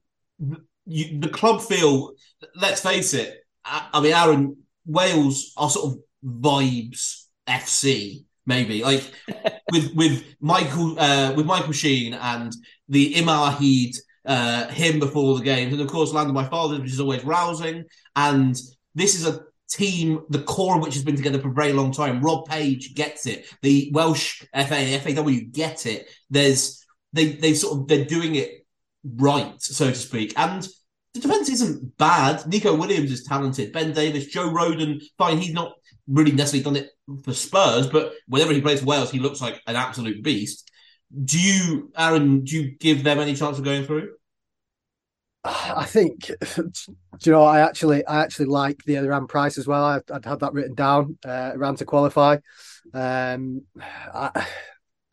you, the club feel. Let's face it. I, I mean, Aaron, Wales are sort of vibes F C. Maybe like with with Michael uh, with Michael Sheen and the Imahid uh, him before the games, and of course Land of My Fathers, which is always rousing. And this is a team, the core of which has been together for a very long time. Rob Page gets it. The Welsh F A, F A W get it. There's they they sort of they're doing it right, so to speak. And the defence isn't bad. Nico Williams is talented. Ben Davies, Joe Roden, fine, he's not. really necessarily done it for Spurs, but whenever he plays Wales, he looks like an absolute beast. Do you, Aaron, do you give them any chance of going through? I think, do you know, I actually I actually like the Iran price as well. I, I'd had that written down, uh, Iran to qualify. Um, I,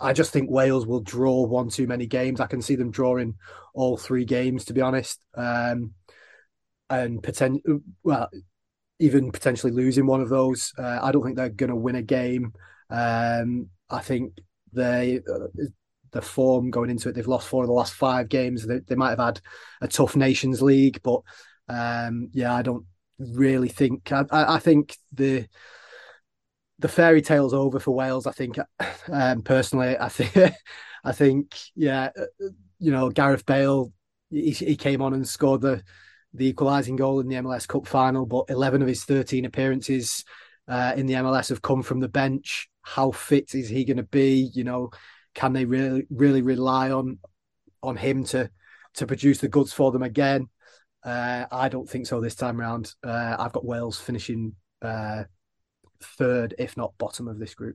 I just think Wales will draw one too many games. I can see them drawing all three games, to be honest. Um, and potentially, well, even potentially losing one of those. Uh, I don't think they're going to win a game. Um, I think they... Uh, the form going into it, they've lost four of the last five games. They, they might have had a tough Nations League, but um, yeah, I don't really think. I, I think the the fairy tale's over for Wales. I think um, personally, I think, I think, yeah, you know, Gareth Bale, he, he came on and scored the the equalising goal in the M L S Cup final, but eleven of his thirteen appearances uh, in the M L S have come from the bench. How fit is he going to be? You know. Can they really, really rely on on him to to produce the goods for them again? Uh, I don't think so this time round. Uh, I've got Wales finishing uh, third, if not bottom of this group.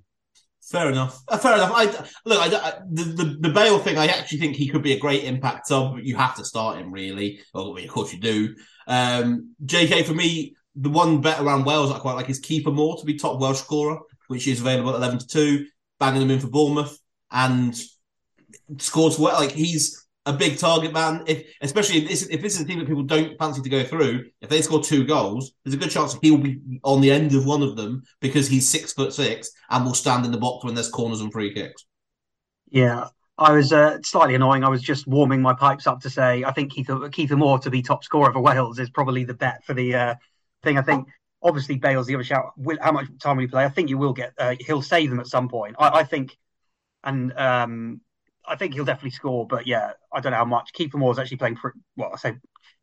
Fair enough. Uh, fair enough. I, look, I, I, the, the the Bale thing, I actually think he could be a great impact sub. You have to start him, really. Well, of course you do. Um, J K, for me, the one bet around Wales I quite like is Keeper Moore to be top Welsh scorer, which is available at eleven to two, banging them in for Bournemouth. And scores well. Like, he's a big target man. If especially if this, if this is a team that people don't fancy to go through, if they score two goals, there's a good chance he'll be on the end of one of them because he's six foot six and will stand in the box when there's corners and free kicks. Yeah, I was uh, slightly annoying. I was just warming my pipes up to say I think Keith, Keith Moore to be top scorer for Wales is probably the bet for the uh, thing. I think. Obviously, Bale's the other shout. Will, how much time will he play? I think you will get. Uh, he'll save them at some point. I, I think. And um, I think he'll definitely score, but yeah, I don't know how much. Keeper Moore is actually playing for, well, I say,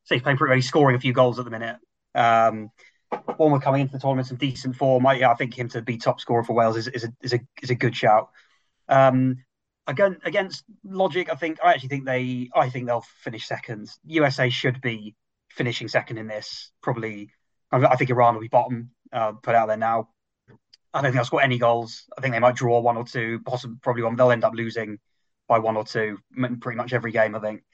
say he's playing pretty well. He's scoring a few goals at the minute. Um, Bournemouth coming into the tournament, some decent form. I, yeah, I think him to be top scorer for Wales is, is, a, is, a, is a good shout. Um, again, against logic, I think I actually think they, I think they'll finish second. U S A should be finishing second in this, probably. I think Iran will be bottom, uh, put out there now. I don't think they'll score any goals. I think they might draw one or two, possibly probably one. They'll end up losing by one or two in pretty much every game, I think.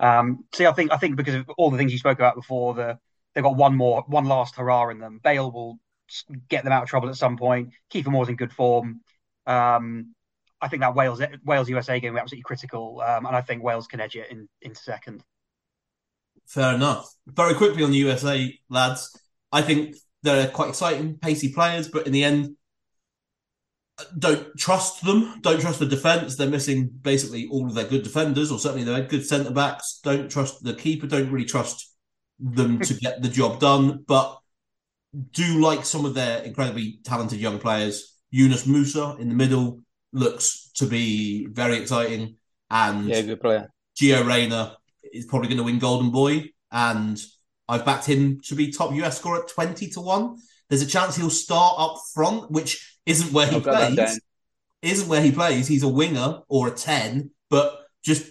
Um, see, I think I think because of all the things you spoke about before, the, they've got one more, one last hurrah in them. Bale will get them out of trouble at some point. Keeper Moore's in good form. Um, I think that Wales Wales U S A game was absolutely critical, um, and I think Wales can edge it in into second. Fair enough. Very quickly on the U S A lads, I think. They're quite exciting, pacey players, but in the end, don't trust them. Don't trust the defence. They're missing basically all of their good defenders, or certainly their good centre-backs. Don't trust the keeper. Don't really trust them to get the job done, but do like some of their incredibly talented young players. Yunus Musa in the middle looks to be very exciting. And yeah, good player. Gio Reyna is probably going to win Golden Boy, and I've backed him to be top U S scorer at twenty to one. There's a chance he'll start up front, which isn't where he plays. Isn't where he plays. He's a winger or a ten, but just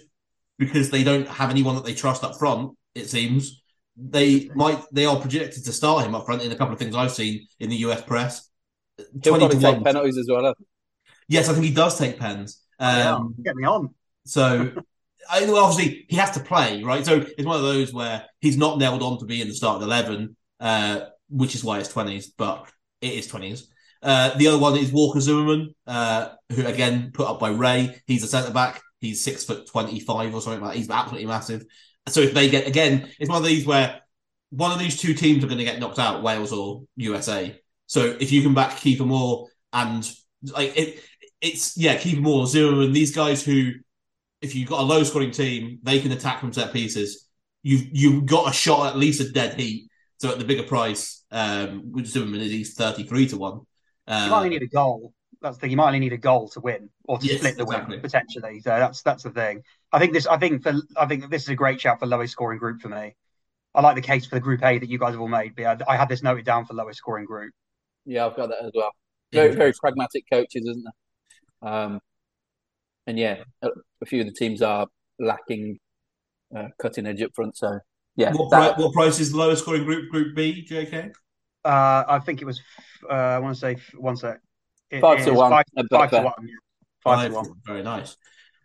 because they don't have anyone that they trust up front, it seems, they might they are projected to start him up front in a couple of things I've seen in the U S press. He'll probably take penalties as well. Yes, I think he does take pens. Um, yeah, get me on. So... I, well, obviously, he has to play, right? So it's one of those where he's not nailed on to be in the starting eleven, uh, which is why it's twenties, but it is twenties. Uh, the other one is Walker Zimmerman, uh, who, again, put up by Ray. He's a centre-back. He's six foot twenty-five or something like that. He's absolutely massive. So if they get, again, it's one of these where one of these two teams are going to get knocked out, Wales or U S A. So if you can back Keeper Moore and, like, it, it's, yeah, Keeper Moore, Zimmerman, these guys who... If you've got a low-scoring team, they can attack from set pieces. You've you've got a shot at least a dead heat. So at the bigger price, um, which Zimmerman is he's thirty-three to one. Uh, you might only need a goal. That's the thing. You might only need a goal to win or to yes, split the exactly. win potentially. So that's that's the thing. I think this. I think for. I think this is a great shout for lowest-scoring group for me. I like the case for the Group A that you guys have all made. But I, I had this noted down for lowest-scoring group. Yeah, I've got that as well. Very yeah. very pragmatic coaches, isn't there? Um, And yeah, a few of the teams are lacking uh, cutting edge up front. So yeah, what, that... pri- what price is the lowest scoring group? Group B, J K. Uh, I think it was. Uh, I want to say one sec. It, five, it to one. Five, five to one. Yeah. Five, five to one. Very nice.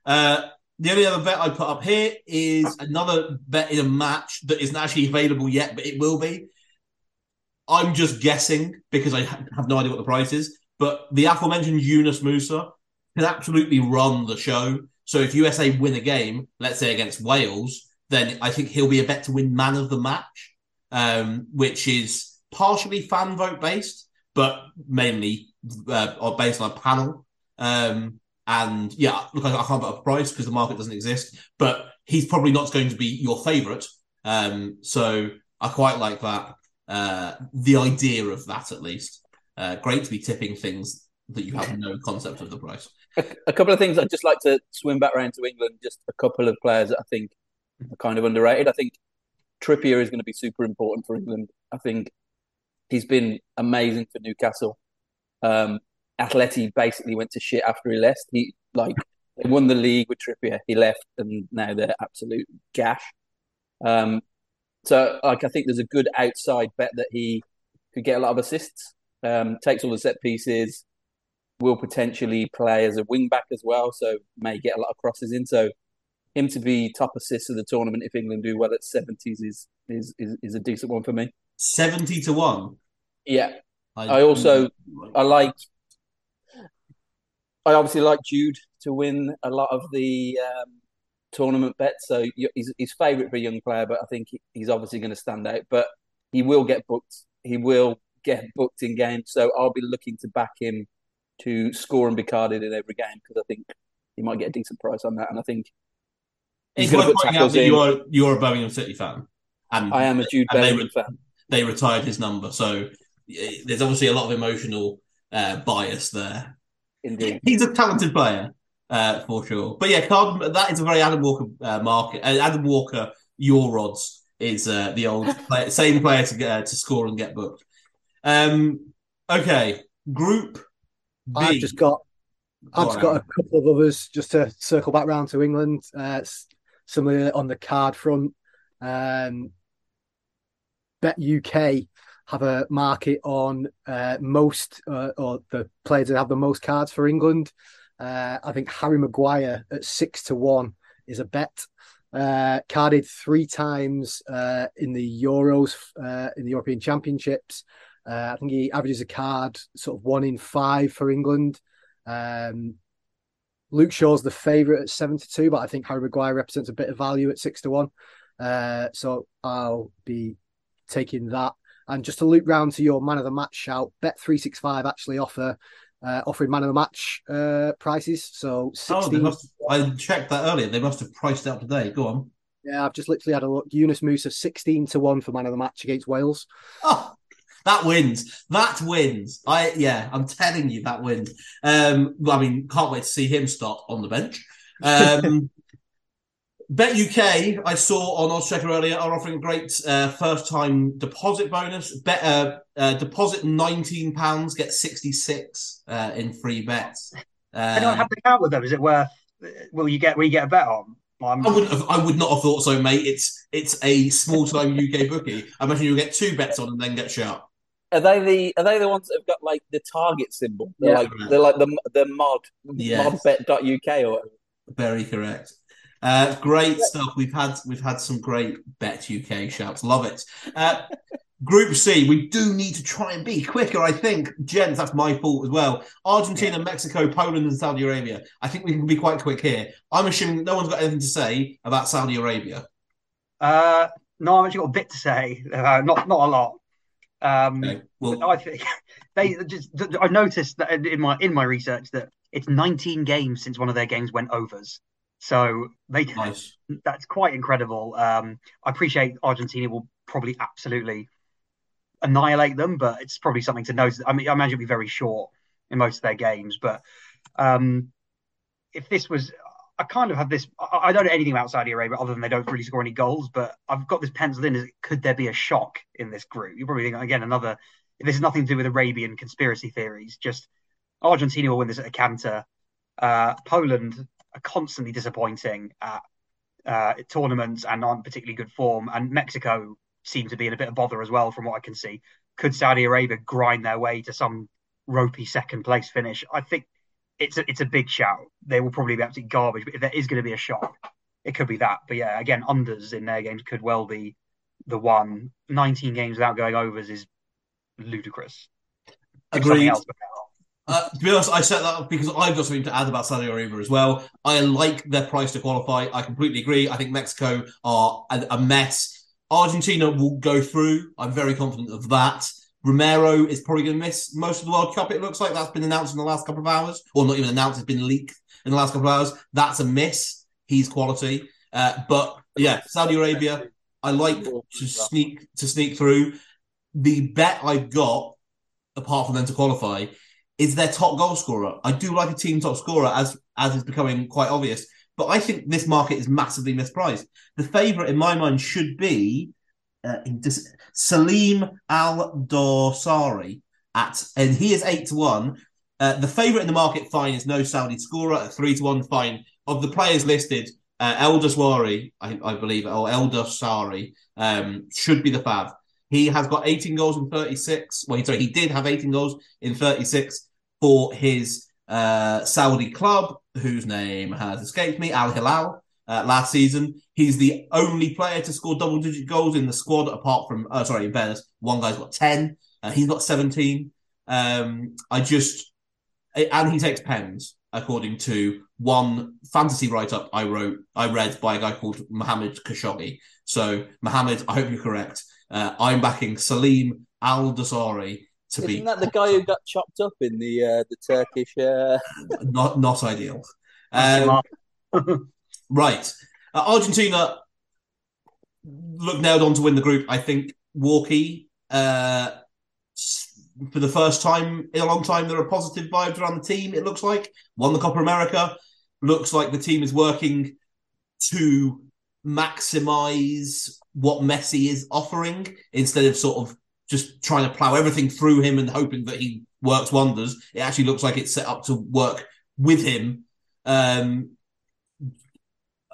Uh, the only other bet I put up here is another bet in a match that isn't actually available yet, but it will be. I'm just guessing because I have no idea what the price is. But the aforementioned Yunus Musa can absolutely run the show. So if U S A win a game, let's say against Wales, then I think he'll be a bet to win man of the match, um, which is partially fan vote based, but mainly uh, based on a panel. Um, and yeah, look, I can't put up a price because the market doesn't exist, but he's probably not going to be your favourite. Um, so I quite like that. Uh, the idea of that, at least. Uh, great to be tipping things that you have no concept of the price. A, a couple of things. I'd just like to swim back round to England. Just a couple of players that I think are kind of underrated. I think Trippier is going to be super important for England. I think he's been amazing for Newcastle. Um, Atleti basically went to shit after he left. He like they won the league with Trippier. He left, and now they're absolute gash. Um, so like I think there's a good outside bet that he could get a lot of assists. Um, takes all the set pieces, will potentially play as a wing-back as well, so may get a lot of crosses in. So him to be top assist of the tournament if England do well at seventies is is is, is a decent one for me. seventy to one? Yeah. I, I also, I like, I obviously like Jude to win a lot of the um, tournament bets, so he's, he's favourite for a young player, but I think he's obviously going to stand out. But he will get booked. He will get booked in games, so I'll be looking to back him to score and be carded in every game because I think he might get a decent price on that. And I think he's going to put tackles in. You're, you're a Birmingham City fan. And I am a Jude Bellingham fan. They retired his number, so there's obviously a lot of emotional uh, bias there. Indeed. He's a talented player, uh, for sure. But yeah, card, that is a very Adam Walker uh, market. Uh, Adam Walker, your odds, is uh, the old player, same player to, uh, to score and get booked. Um, okay, Group B. I've just got, I've just got a couple of others just to circle back round to England. Uh, similarly on the card front, um, Bet U K have a market on uh, most uh, or the players that have the most cards for England. Uh, I think Harry Maguire at six to one is a bet. Uh, carded three times uh, in the Euros, uh, in the European Championships. Uh, I think he averages a card sort of one in five for England. Um, Luke Shaw's the favourite at seven to two, but I think Harry Maguire represents a bit of value at six to one. Uh, so I'll be taking that. And just to loop round to your man of the match shout, Bet three sixty-five actually offer uh, offering man of the match uh, prices. So sixteen. Oh, must, I checked that earlier. They must have priced out today. Go on. Yeah, I've just literally had a look. Yunus Musa sixteen to one for man of the match against Wales. Oh. That wins. That wins. I yeah, I'm telling you, that wins. Um, I mean, can't wait to see him start on the bench. Um, Bet U K, I saw on Oddschecker earlier, are offering a great uh, first-time deposit bonus. Bet, uh, uh, deposit nineteen pounds, get sixty-six uh, in free bets. Uh, they don't have the count with them. Is it worth? Will you get? Will you get a bet on? I'm... I wouldn't have, I would not have thought so, mate. It's it's a small-time U K bookie. I imagine you'll get two bets on and then get sharp. Are they the Are they the ones that have got like the target symbol? They're yeah. like they're like the the mod yes. modbet dot U K or very correct. Uh, great yeah. stuff. We've had we've had some great Bet U K shouts. Love it. Uh, Group C. We do need to try and be quicker. I think, gents, that's my fault as well. Argentina, yeah. Mexico, Poland, and Saudi Arabia. I think we can be quite quick here. I'm assuming no one's got anything to say about Saudi Arabia. Uh, no, I've actually got a bit to say. Uh, not not a lot. Um, okay. well, I think they just. I noticed that in my in my research that it's nineteen games since one of their games went overs, so they nice. That's quite incredible. Um, I appreciate Argentina will probably absolutely annihilate them, but it's probably something to notice. I mean, I imagine it'll be very short in most of their games, but um, if this was, I kind of have this. I, I don't know anything about Saudi Arabia other than they don't really score any goals, but I've got this penciled in as could there be a shock in this group? You're probably thinking, again, another, this is nothing to do with Arabian conspiracy theories, just Argentina will win this at a canter. Uh, Poland are constantly disappointing at, uh, at tournaments and aren't particularly good form, and Mexico seem to be in a bit of bother as well, from what I can see. could Saudi Arabia grind their way to some ropey second place finish? I think it's a, it's a big shout. They will probably be absolutely garbage, but if there is going to be a shot, it could be that. But yeah, again, unders in their games could well be the one. nineteen games without going overs is ludicrous. Agreed. Else, uh, to be honest, I set that up because I've got something to add about Saudi Arabia as well. I like their price to qualify. I completely agree. I think Mexico are a, a mess. Argentina will go through. I'm very confident of that. Romero is probably going to miss most of the World Cup, it looks like. That's been announced in the last couple of hours. Or not even announced, it's been leaked in the last couple of hours. That's a miss. He's quality. Uh, but, yeah, Saudi Arabia, I like to sneak to sneak through. The bet I've got, apart from them to qualify, is their top goal scorer. I do like a team top scorer, as, as is becoming quite obvious. But I think this market is massively mispriced. The favourite, in my mind, should be uh, dis- Salim Al-Dawsari, at, and he is eight to one. Uh, the favourite in the market, fine, is no Saudi scorer at three to one, fine. Of the players listed, uh, El-Dawsari, I, I believe, or El-Dawsari, um, should be the fav. He has got eighteen goals in thirty-six. Well, sorry, he did have eighteen goals in thirty-six for his uh, Saudi club, whose name has escaped me, Al Hilal, uh, last season. He's the only player to score double-digit goals in the squad, apart from, oh, sorry, in fairness, one guy's got ten, uh, he's got seventeen. Um, I just, and he takes pens, according to one fantasy write-up I wrote, I read by a guy called Mohammed Khashoggi. So, Mohammed, I hope you're correct. Uh, I'm backing Salim Al-Dawsari. Isn't be... that the guy who got chopped up in the uh, the Turkish? Uh... not not ideal. Um, right, uh, Argentina look nailed on to win the group. I think Walkie, uh, for the first time in a long time, there are positive vibes around the team. It looks like won the Copa America. Looks like the team is working to maximise what Messi is offering instead of sort of just trying to plough everything through him and hoping that he works wonders. It actually looks like it's set up to work with him. Um,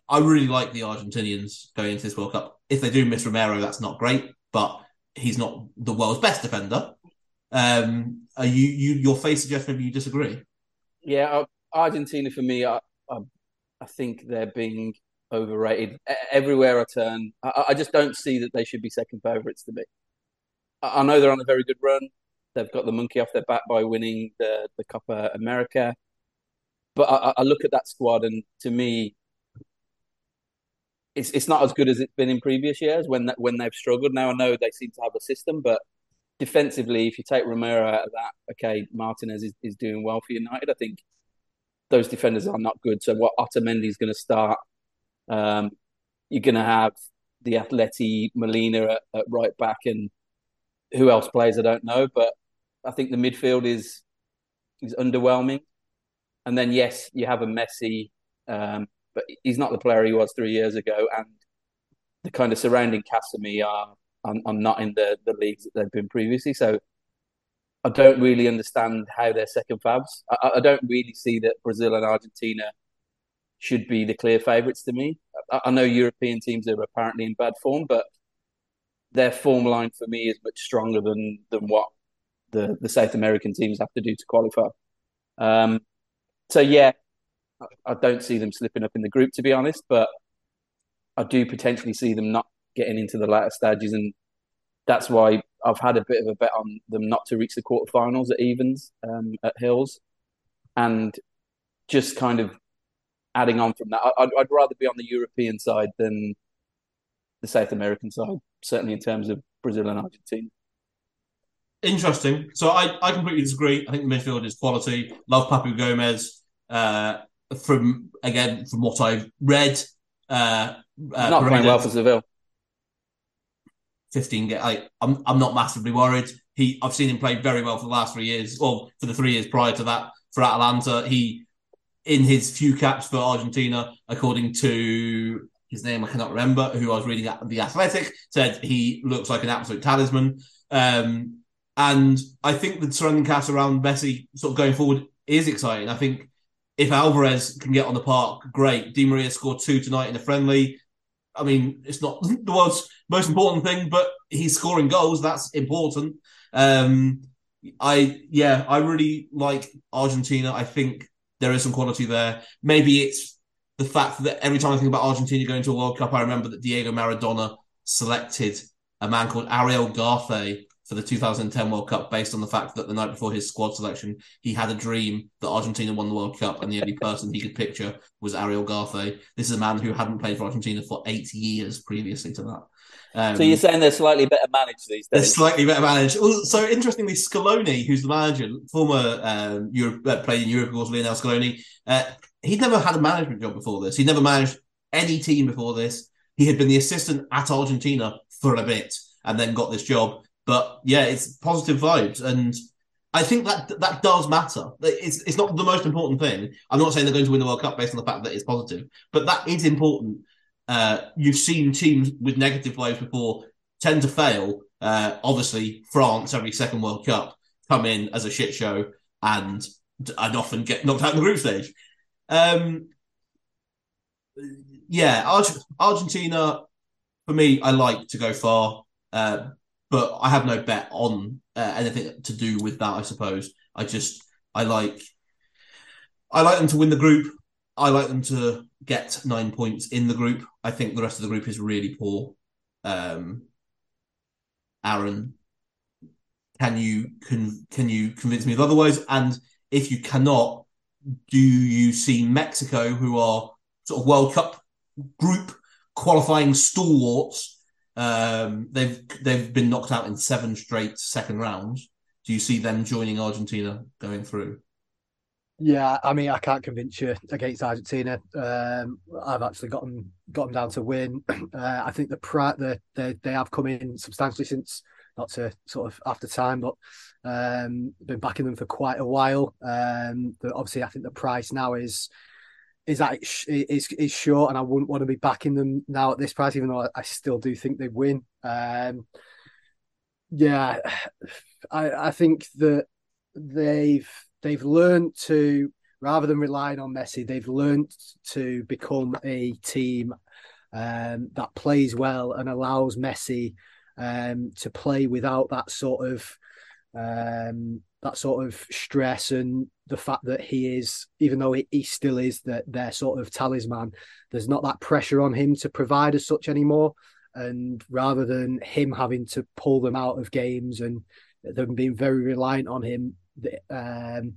I really like the Argentinians going into this World Cup. If they do miss Romero, that's not great, but he's not the world's best defender. Um, are you, you your face suggests maybe you disagree? Yeah, Argentina for me, I, I, I think they're being overrated everywhere I turn. I, I just don't see that they should be second favourites to me. I know they're on a very good run. They've got the monkey off their back by winning the, the Copa America. But I, I look at that squad and to me, it's it's not as good as it's been in previous years when that, when they've struggled. Now I know they seem to have a system, but defensively, if you take Romero out of that, okay, Martinez is, is doing well for United. I think those defenders are not good. So what Otamendi is going to start, um, you're going to have the Atleti Molina at, at right back and who else plays, I don't know, but I think the midfield is is underwhelming. And then, yes, you have a Messi, um, but he's not the player he was three years ago. And the kind of surrounding Casemiro are, are, are not in the, the leagues that they've been previously. So I don't really understand how they're second fabs. I, I don't really see that Brazil and Argentina should be the clear favourites to me. I, I know European teams are apparently in bad form, but their form line for me is much stronger than than what the, the South American teams have to do to qualify. Um, so, yeah, I, I don't see them slipping up in the group, to be honest, but I do potentially see them not getting into the latter stages, and that's why I've had a bit of a bet on them not to reach the quarterfinals at Evans, um, at Hills, and just kind of adding on from that. I, I'd, I'd rather be on the European side than the South American side, certainly in terms of Brazil and Argentina. Interesting. So I, I completely disagree. I think the midfield is quality. Love Papu Gomez. Uh, from, again, from what I've read. Uh, uh, not playing well for Seville. fifteen I, I'm, I'm not massively worried. He I've seen him play very well for the last three years, or for the three years prior to that for Atalanta. He, in his few caps for Argentina, according to his name I cannot remember, who I was reading at The Athletic, said he looks like an absolute talisman. Um, and I think the surrounding cast around Messi sort of going forward is exciting. I think if Alvarez can get on the park, great. Di Maria scored two tonight in a friendly. I mean, it's not the world's most important thing, but he's scoring goals. That's important. Um, I yeah, I really like Argentina. I think there is some quality there. Maybe it's the fact that every time I think about Argentina going to a World Cup, I remember that Diego Maradona selected a man called Ariel Garfe for the two thousand ten World Cup based on the fact that the night before his squad selection, he had a dream that Argentina won the World Cup and the only person he could picture was Ariel Garfe. This is a man who hadn't played for Argentina for eight years previously to that. Um, so you're saying they're slightly better managed these days? They're slightly better managed. Well, so interestingly, Scaloni, who's the manager, former um, Europe, uh, played in Europe, of course, Lionel Scaloni, uh, he'd never had a management job before this. He'd never managed any team before this. He had been the assistant at Argentina for a bit and then got this job. But yeah, it's positive vibes, and I think that that does matter. It's it's not the most important thing. I'm not saying they're going to win the World Cup based on the fact that it's positive, but that is important. Uh, you've seen teams with negative vibes before tend to fail. Uh, obviously, France every second World Cup come in as a shit show and and often get knocked out in the group stage. Um, yeah, Ar- Argentina for me, I like to go far. Uh, But I have no bet on uh, anything to do with that, I suppose. I just, I like, I like them to win the group. I like them to get nine points in the group. I think the rest of the group is really poor. Um, Aaron, can you can can you convince me of otherwise? And if you cannot, do you see Mexico, who are sort of World Cup group qualifying stalwarts? Um, they've they've been knocked out in seven straight second rounds. Do you see them joining Argentina going through? Yeah, I mean, I can't convince you against Argentina. Um, I've actually got them, got them down to win. Uh, I think the, the they they have come in substantially since, not to sort of after time, but um, been backing them for quite a while. Um, but obviously, I think the price now is. Is that it's it's short, and I wouldn't want to be backing them now at this price, even though I still do think they win. Um, yeah, I I think that they've they've learned to, rather than relying on Messi, they've learned to become a team um, that plays well and allows Messi um, to play without that sort of. Um, that sort of stress, and the fact that he is, even though he, he still is the, their sort of talisman, there's not that pressure on him to provide as such anymore. And rather than him having to pull them out of games and them being very reliant on him, they, um,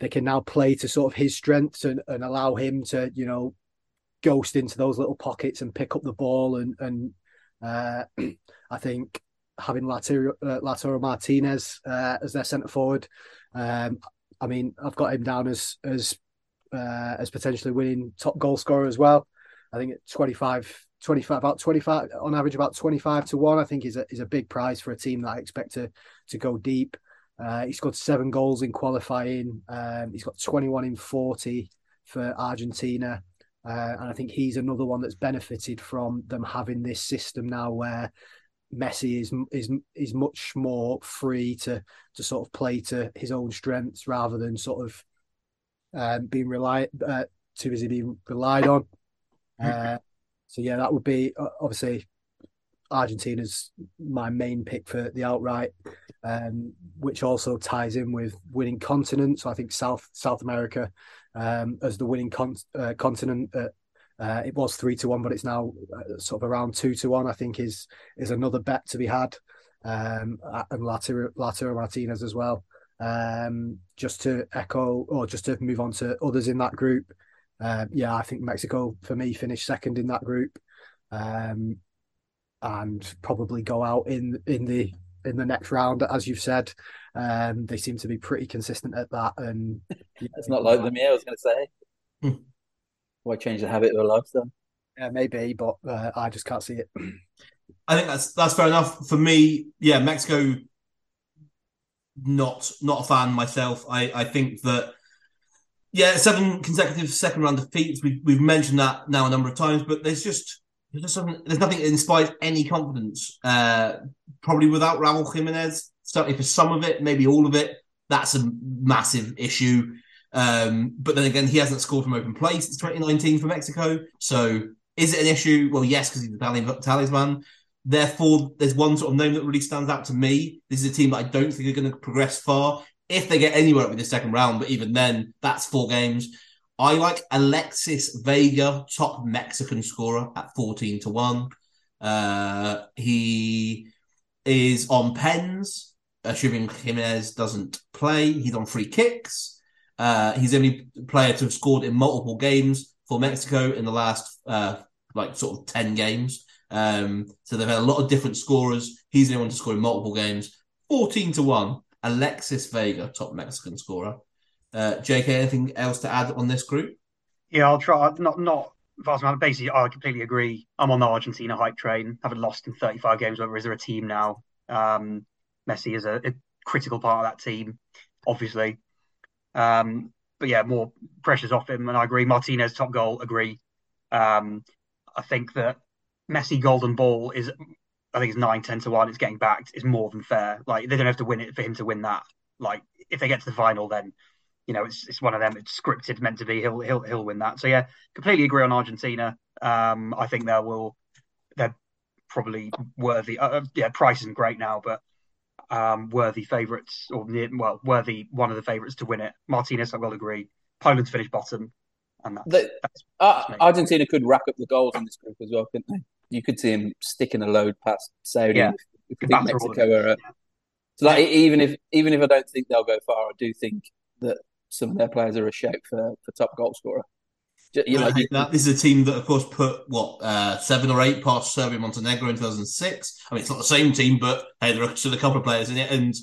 they can now play to sort of his strengths and, and allow him to, you know, ghost into those little pockets and pick up the ball. And, and uh, I think... having Lautaro, uh, Lautaro Martinez uh, as their centre forward, um, I mean, I've got him down as as uh, as potentially winning top goal scorer as well. I think at twenty-five, twenty-five, about twenty-five on average, about twenty-five to one. I think is a is a big prize for a team that I expect to to go deep. Uh, he's got seven goals in qualifying. Um, he's got twenty-one in forty for Argentina, uh, and I think he's another one that's benefited from them having this system now where. Messi is is is much more free to to sort of play to his own strengths rather than sort of um, being reliant uh, too busy being relied on. Uh, so yeah, that would be obviously Argentina's my main pick for the outright, um, which also ties in with winning continent. So I think South South America um, as the winning con- uh, continent. Uh, Uh, it was three to one, but it's now sort of around two to one. I think is is another bet to be had, um, and Lautaro, Lautaro Martinez as well. Um, just to echo, or just to move on to others in that group. Uh, yeah, I think Mexico for me finished second in that group, um, and probably go out in in the in the next round, as you've said. Um, they seem to be pretty consistent at that, and yeah, it's not like them here. I was going to say. Why change the habit of a lifestyle? Yeah, maybe, but uh, I just can't see it. I think that's that's fair enough for me. Yeah, Mexico, not not a fan myself. I, I think that yeah, seven consecutive second round defeats. We we've mentioned that now a number of times, but there's just there's just something, there's nothing that inspires any confidence. Uh, probably without Raúl Jiménez, certainly for some of it, maybe all of it. That's a massive issue. Um, but then again, he hasn't scored from open play since twenty nineteen for Mexico. So Is it an issue? Well, yes, because he's the talisman. Therefore, there's one sort of name that really stands out to me. This is a team that I don't think are going to progress far if they get anywhere with the second round. But even then, that's four games. I like Alexis Vega, top Mexican scorer at fourteen to one. Uh, he is on pens, assuming Jimenez doesn't play. He's on free kicks. Uh, he's the only player to have scored in multiple games for Mexico in the last uh, like sort of ten games. Um, so they've had a lot of different scorers. He's the only one to score in multiple games. fourteen to one, Alexis Vega, top Mexican scorer. Uh, J K, anything else to add on this group? Yeah, I'll try. Not not vast amount. Basically, I completely agree. I'm on the Argentina hype train. Haven't lost in thirty-five games. Whether is there a team now? Um, Messi is a, a critical part of that team, obviously. Um, but yeah, more pressure's off him, and I agree. Martinez top goal, agree. Um, I think that Messi golden ball is, I think it's nine ten to one. It's getting backed. It's more than fair. Like they don't have to win it for him to win that. Like if they get to the final, then. You know, it's it's one of them. It's scripted, meant to be. He'll he'll he'll win that. So yeah, completely agree on Argentina. Um, I think they will. They're probably worthy. Uh, yeah, price isn't great now, but um, worthy favourites or near, well, worthy one of the favourites to win it. Martinez, I will agree. Poland's finished bottom, and that's, the, that's, that's uh, Argentina could rack up the goals in this group as well, couldn't they? You could see him sticking a load past Saudi. Yeah, if you think Mexico are. Uh, yeah. So like, yeah. even if even if I don't think they'll go far, I do think that some of their players are a shape for, for top goal scorer. You know, you, that. This is a team that, of course, put, what, uh, seven or eight past Serbia Montenegro in two thousand six. I mean, it's not the same team, but hey, there are still a couple of players in it. And,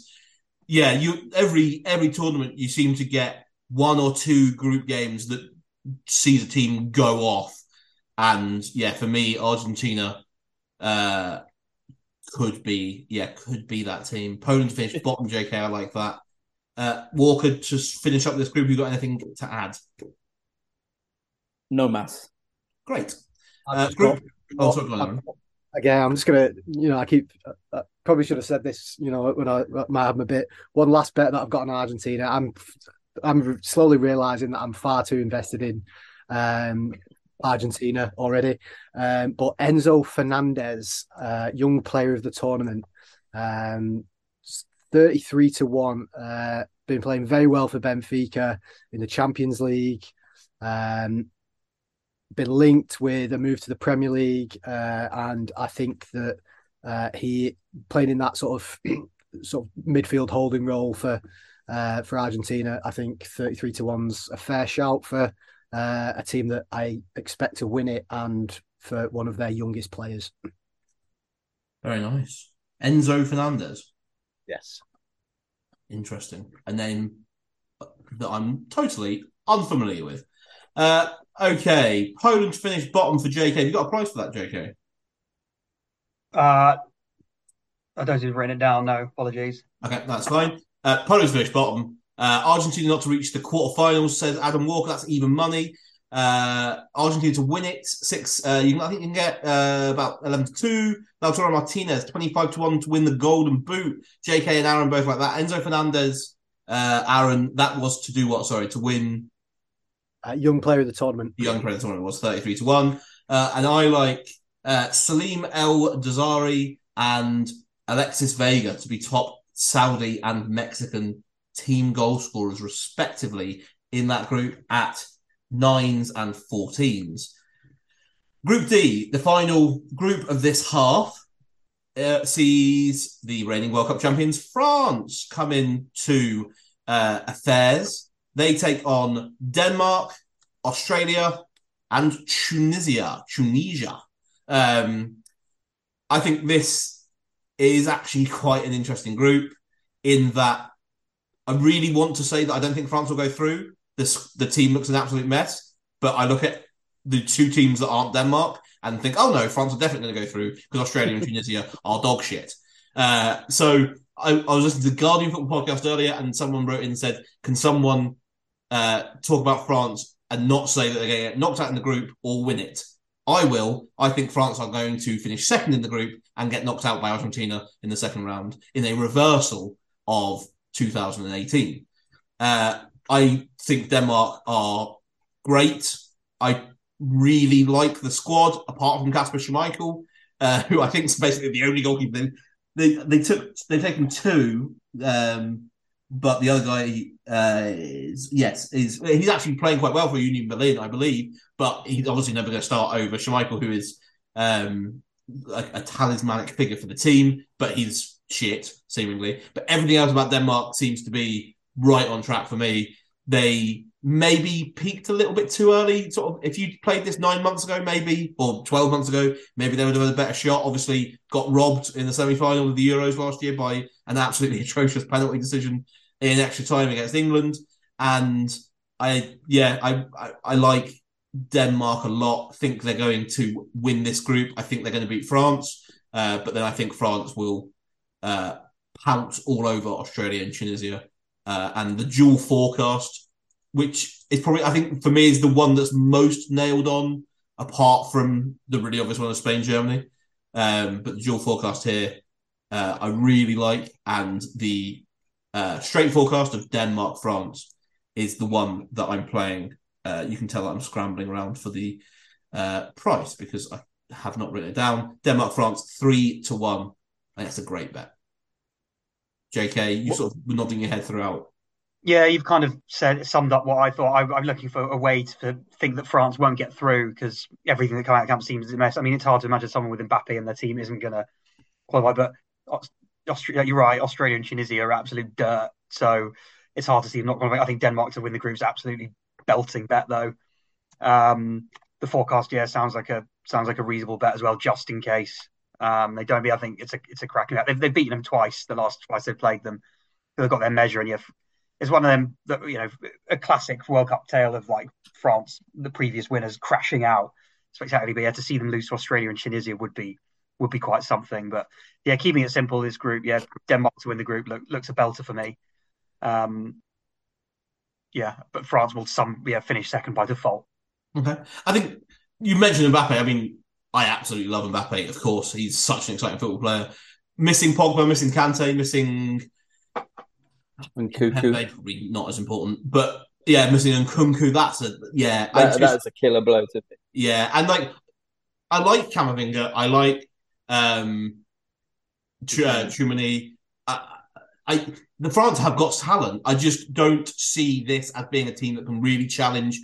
yeah, you every every tournament you seem to get one or two group games that see the team go off. And, yeah, for me, Argentina uh, could be, yeah, could be that team. Poland finished bottom, J K, I like that. Uh, Walker, just finish up this group. You got anything to add? No mass. Great. Uh, group. Got, oh, well, I'm, again, I'm just gonna. You know, I keep. Uh, probably should have said this. You know, when I might have a bit. One last bet that I've got on Argentina. I'm. I'm slowly realizing that I'm far too invested in um, Argentina already. Um, but Enzo Fernandez, uh, young player of the tournament. Um, thirty-three to one, uh, been playing very well for Benfica in the Champions League, um, been linked with a move to the Premier League, uh, and I think that uh, he playing in that sort of sort of midfield holding role for uh, for Argentina. I think thirty-three to one's a fair shout for uh, a team that I expect to win it and for one of their youngest players. Very nice. Enzo Fernandez. Yes. Interesting. A name that I'm totally unfamiliar with. Uh, okay. Poland finished bottom for J K. Have you got a price for that, J K? Uh, I don't think I've written it down. No, apologies. Okay, that's fine. Uh, Poland finished bottom. Uh, Argentina not to reach the quarterfinals, says Adam Walker. That's even money. Uh, Argentina to win it. Six. Uh, you can, I think you can get uh, about eleven to two. Lautaro Martinez, twenty-five to one to win the golden boot. J K and Aaron both like that. Enzo Fernandez, uh, Aaron, that was to do what? Sorry, to win. Uh, young player of the tournament. Young player of the tournament was thirty-three to one. Uh, and I like uh, Salim El Dazari and Alexis Vega to be top Saudi and Mexican team goal scorers, respectively, in that group at nines and fourteens. Group D, the final group of this half, uh, sees the reigning World Cup champions France come into uh, affairs. They take on Denmark, Australia, and Tunisia. Tunisia. Um, I think this is actually quite an interesting group in that I really want to say that I don't think France will go through. This, the team looks an absolute mess, but I look at the two teams that aren't Denmark and think, oh no, France are definitely going to go through because Australia and Tunisia are dog shit. Uh, so I, I was listening to the Guardian Football podcast earlier and someone wrote in and said, can someone uh, talk about France and not say that they're going to get knocked out in the group or win it? I will. I think France are going to finish second in the group and get knocked out by Argentina in the second round in a reversal of two thousand eighteen. Uh, I think Denmark are great. I really like the squad, apart from Kasper Schmeichel, uh, who I think is basically the only goalkeeper. Thing. They they took they've taken two, um, but the other guy uh, is yes is he's actually playing quite well for Union Berlin, I believe. But he's obviously never going to start over Schmeichel, who is um, a, a talismanic figure for the team, but he's shit seemingly. But everything else about Denmark seems to be right on track for me. They maybe peaked a little bit too early. Sort of, if you played this nine months ago, maybe, or twelve months ago, maybe they would have had a better shot. Obviously, got robbed in the semi-final of the Euros last year by an absolutely atrocious penalty decision in extra time against England. And I, yeah, I, I, I like Denmark a lot. I think they're going to win this group. I think they're going to beat France, uh, but then I think France will uh, pounce all over Australia and Tunisia. Uh, and the dual forecast, which is probably, I think, for me, is the one that's most nailed on, apart from the really obvious one of Spain-Germany. Um, but the dual forecast here, uh, I really like. And the uh, straight forecast of Denmark-France is the one that I'm playing. Uh, you can tell that I'm scrambling around for the uh, price because I have not written it down. Denmark-France, three to one. I think that's a great bet. J K, you sort of were nodding your head throughout. Yeah, you've kind of said summed up what I thought. I, I'm looking for a way to think that France won't get through because everything that comes out of camp seems a mess. I mean, it's hard to imagine someone with Mbappé and their team isn't going to qualify. But Austria, you're right, Australia and Tunisia are absolute dirt. So it's hard to see them not going. I think Denmark to win the group's absolutely belting bet, though. Um, the forecast, yeah, sounds like a sounds like a reasonable bet as well, just in case. Um, they don't be. I think it's a it's a cracking. They've they've beaten them twice. The last twice they've played them, they've got their measure. And you've, it's one of them that you know a classic World Cup tale of like France, the previous winners crashing out spectacularly. But yeah, to see them lose to Australia and Tunisia would be would be quite something. But yeah, keeping it simple, this group. Yeah, Denmark to win the group look, looks a belter for me. Um, yeah, but France will some yeah finish second by default. Okay, I think you mentioned Mbappe. I mean. I absolutely love Mbappe, of course. He's such an exciting football player. Missing Pogba, missing Kante, missing... Nkunku. Probably not as important. But, yeah, missing Nkunku, that's a... Yeah, that, just, that's a killer blow to me. Yeah, and, like, I like Camavinga. I like um, Tchouameni. Uh, I, the France have got talent. I just don't see this as being a team that can really challenge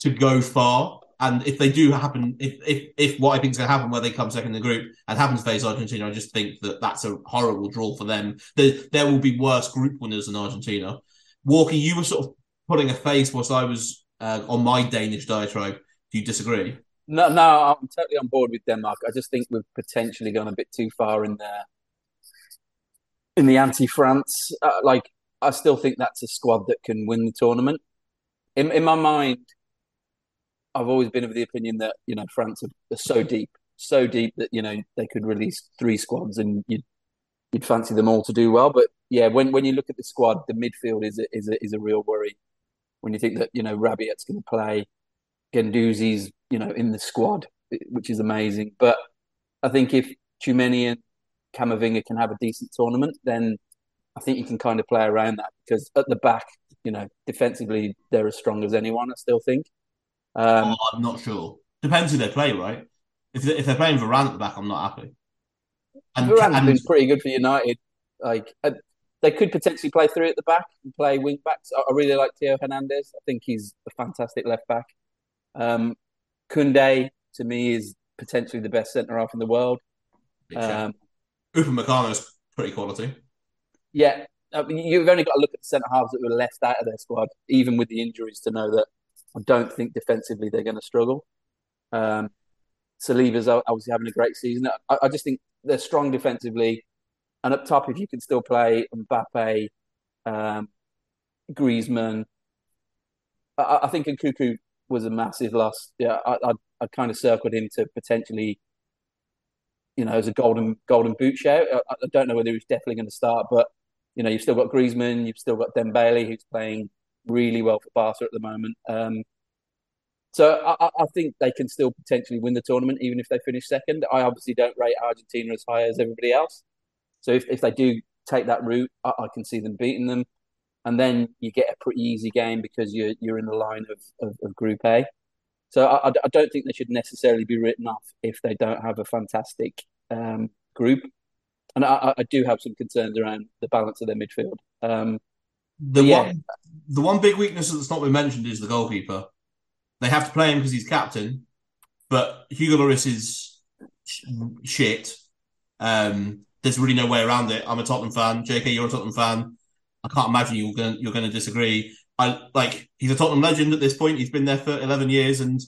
to go far. And if they do happen, if if, if what I think is going to happen, where they come second in the group and happen to face Argentina, I just think that that's a horrible draw for them. There, there will be worse group winners than Argentina. Walker, you were sort of putting a face whilst I was uh, on my Danish diatribe. Do you disagree? No, no, I'm totally on board with Denmark. I just think we've potentially gone a bit too far in there. In the anti-France, uh, like I still think that's a squad that can win the tournament. In in my mind. I've always been of the opinion that, you know, France are so deep, so deep that, you know, they could release three squads and you'd, you'd fancy them all to do well. But, yeah, when, when you look at the squad, the midfield is a, is a, is a real worry. When you think that, you know, Rabiot's going to play, Guendouzi's, you know, in the squad, which is amazing. But I think if Tchouameni and Camavinga can have a decent tournament, then I think you can kind of play around that because at the back, you know, defensively, they're as strong as anyone, I still think. Um, oh, I'm not sure. Depends who they play, right? If they, if they're playing Varane at the back, I'm not happy. And Varane's and... been pretty good for United. Like uh, they could potentially play three at the back and play wing backs. I, I really like Theo Hernandez. I think he's a fantastic left back. Um, Koundé to me is potentially the best centre half in the world. Um, Upamecano's pretty quality. Yeah, I mean, you've only got to look at the centre halves that were left out of their squad, even with the injuries, to know that. I don't think defensively they're going to struggle. Um, Saliba's obviously having a great season. I, I just think they're strong defensively. And up top, if you can still play Mbappe, um, Griezmann. I, I think Nkunku was a massive loss. Yeah, I, I, I kind of circled him to potentially, you know, as a golden golden boot shout. I, I don't know whether he's definitely going to start, but, you know, you've still got Griezmann, you've still got Dembele, who's playing really well for Barca at the moment. Um, so I, I think they can still potentially win the tournament, even if they finish second. I obviously don't rate Argentina as high as everybody else. So if, if they do take that route, I, I can see them beating them. And then you get a pretty easy game because you're, you're in the line of, of, of Group A. So I, I don't think they should necessarily be written off if they don't have a fantastic um, group. And I, I do have some concerns around the balance of their midfield. Um, the yeah. one, the one big weakness that's not been mentioned is the goalkeeper. They have to play him because he's captain, but Hugo Lloris is sh- shit. Um, there's really no way around it. I'm a Tottenham fan. J K, you're a Tottenham fan. I can't imagine you're going you're going to disagree. I like he's a Tottenham legend at this point. He's been there for eleven years, and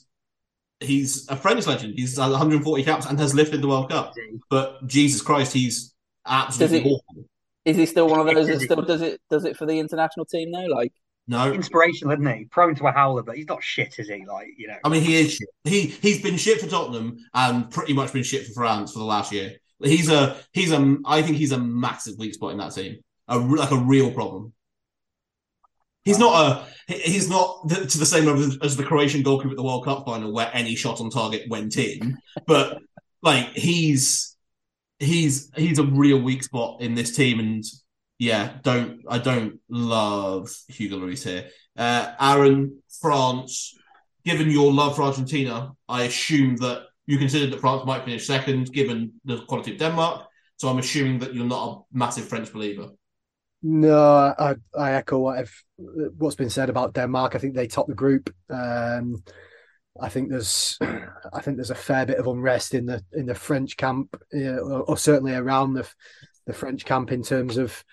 he's a French legend. He's one hundred forty caps and has lifted the World Cup. But Jesus Christ, he's absolutely awful. Is he still one of those that still does it? Does it for the international team though? Like no, inspirational, isn't he? Prone to a howler, but he's not shit, is he? Like you know, I mean, he is shit. He he's been shit for Tottenham and pretty much been shit for France for the last year. He's a he's a I think he's a massive weak spot in that team. A like a real problem. He's not a. He's not the, to the same level as the Croatian goalkeeper at the World Cup final, where any shot on target went in. But like he's he's he's a real weak spot in this team, and yeah, don't I don't love Hugo Lloris here. Uh, Aaron, France. Given your love for Argentina, I assume that you considered that France might finish second, given the quality of Denmark. So I'm assuming that you're not a massive French believer. No, I, I echo what I've, what's been said about Denmark. I think they top the group. Um, I think there's, I think there's a fair bit of unrest in the in the French camp, uh, or, or certainly around the the French camp in terms of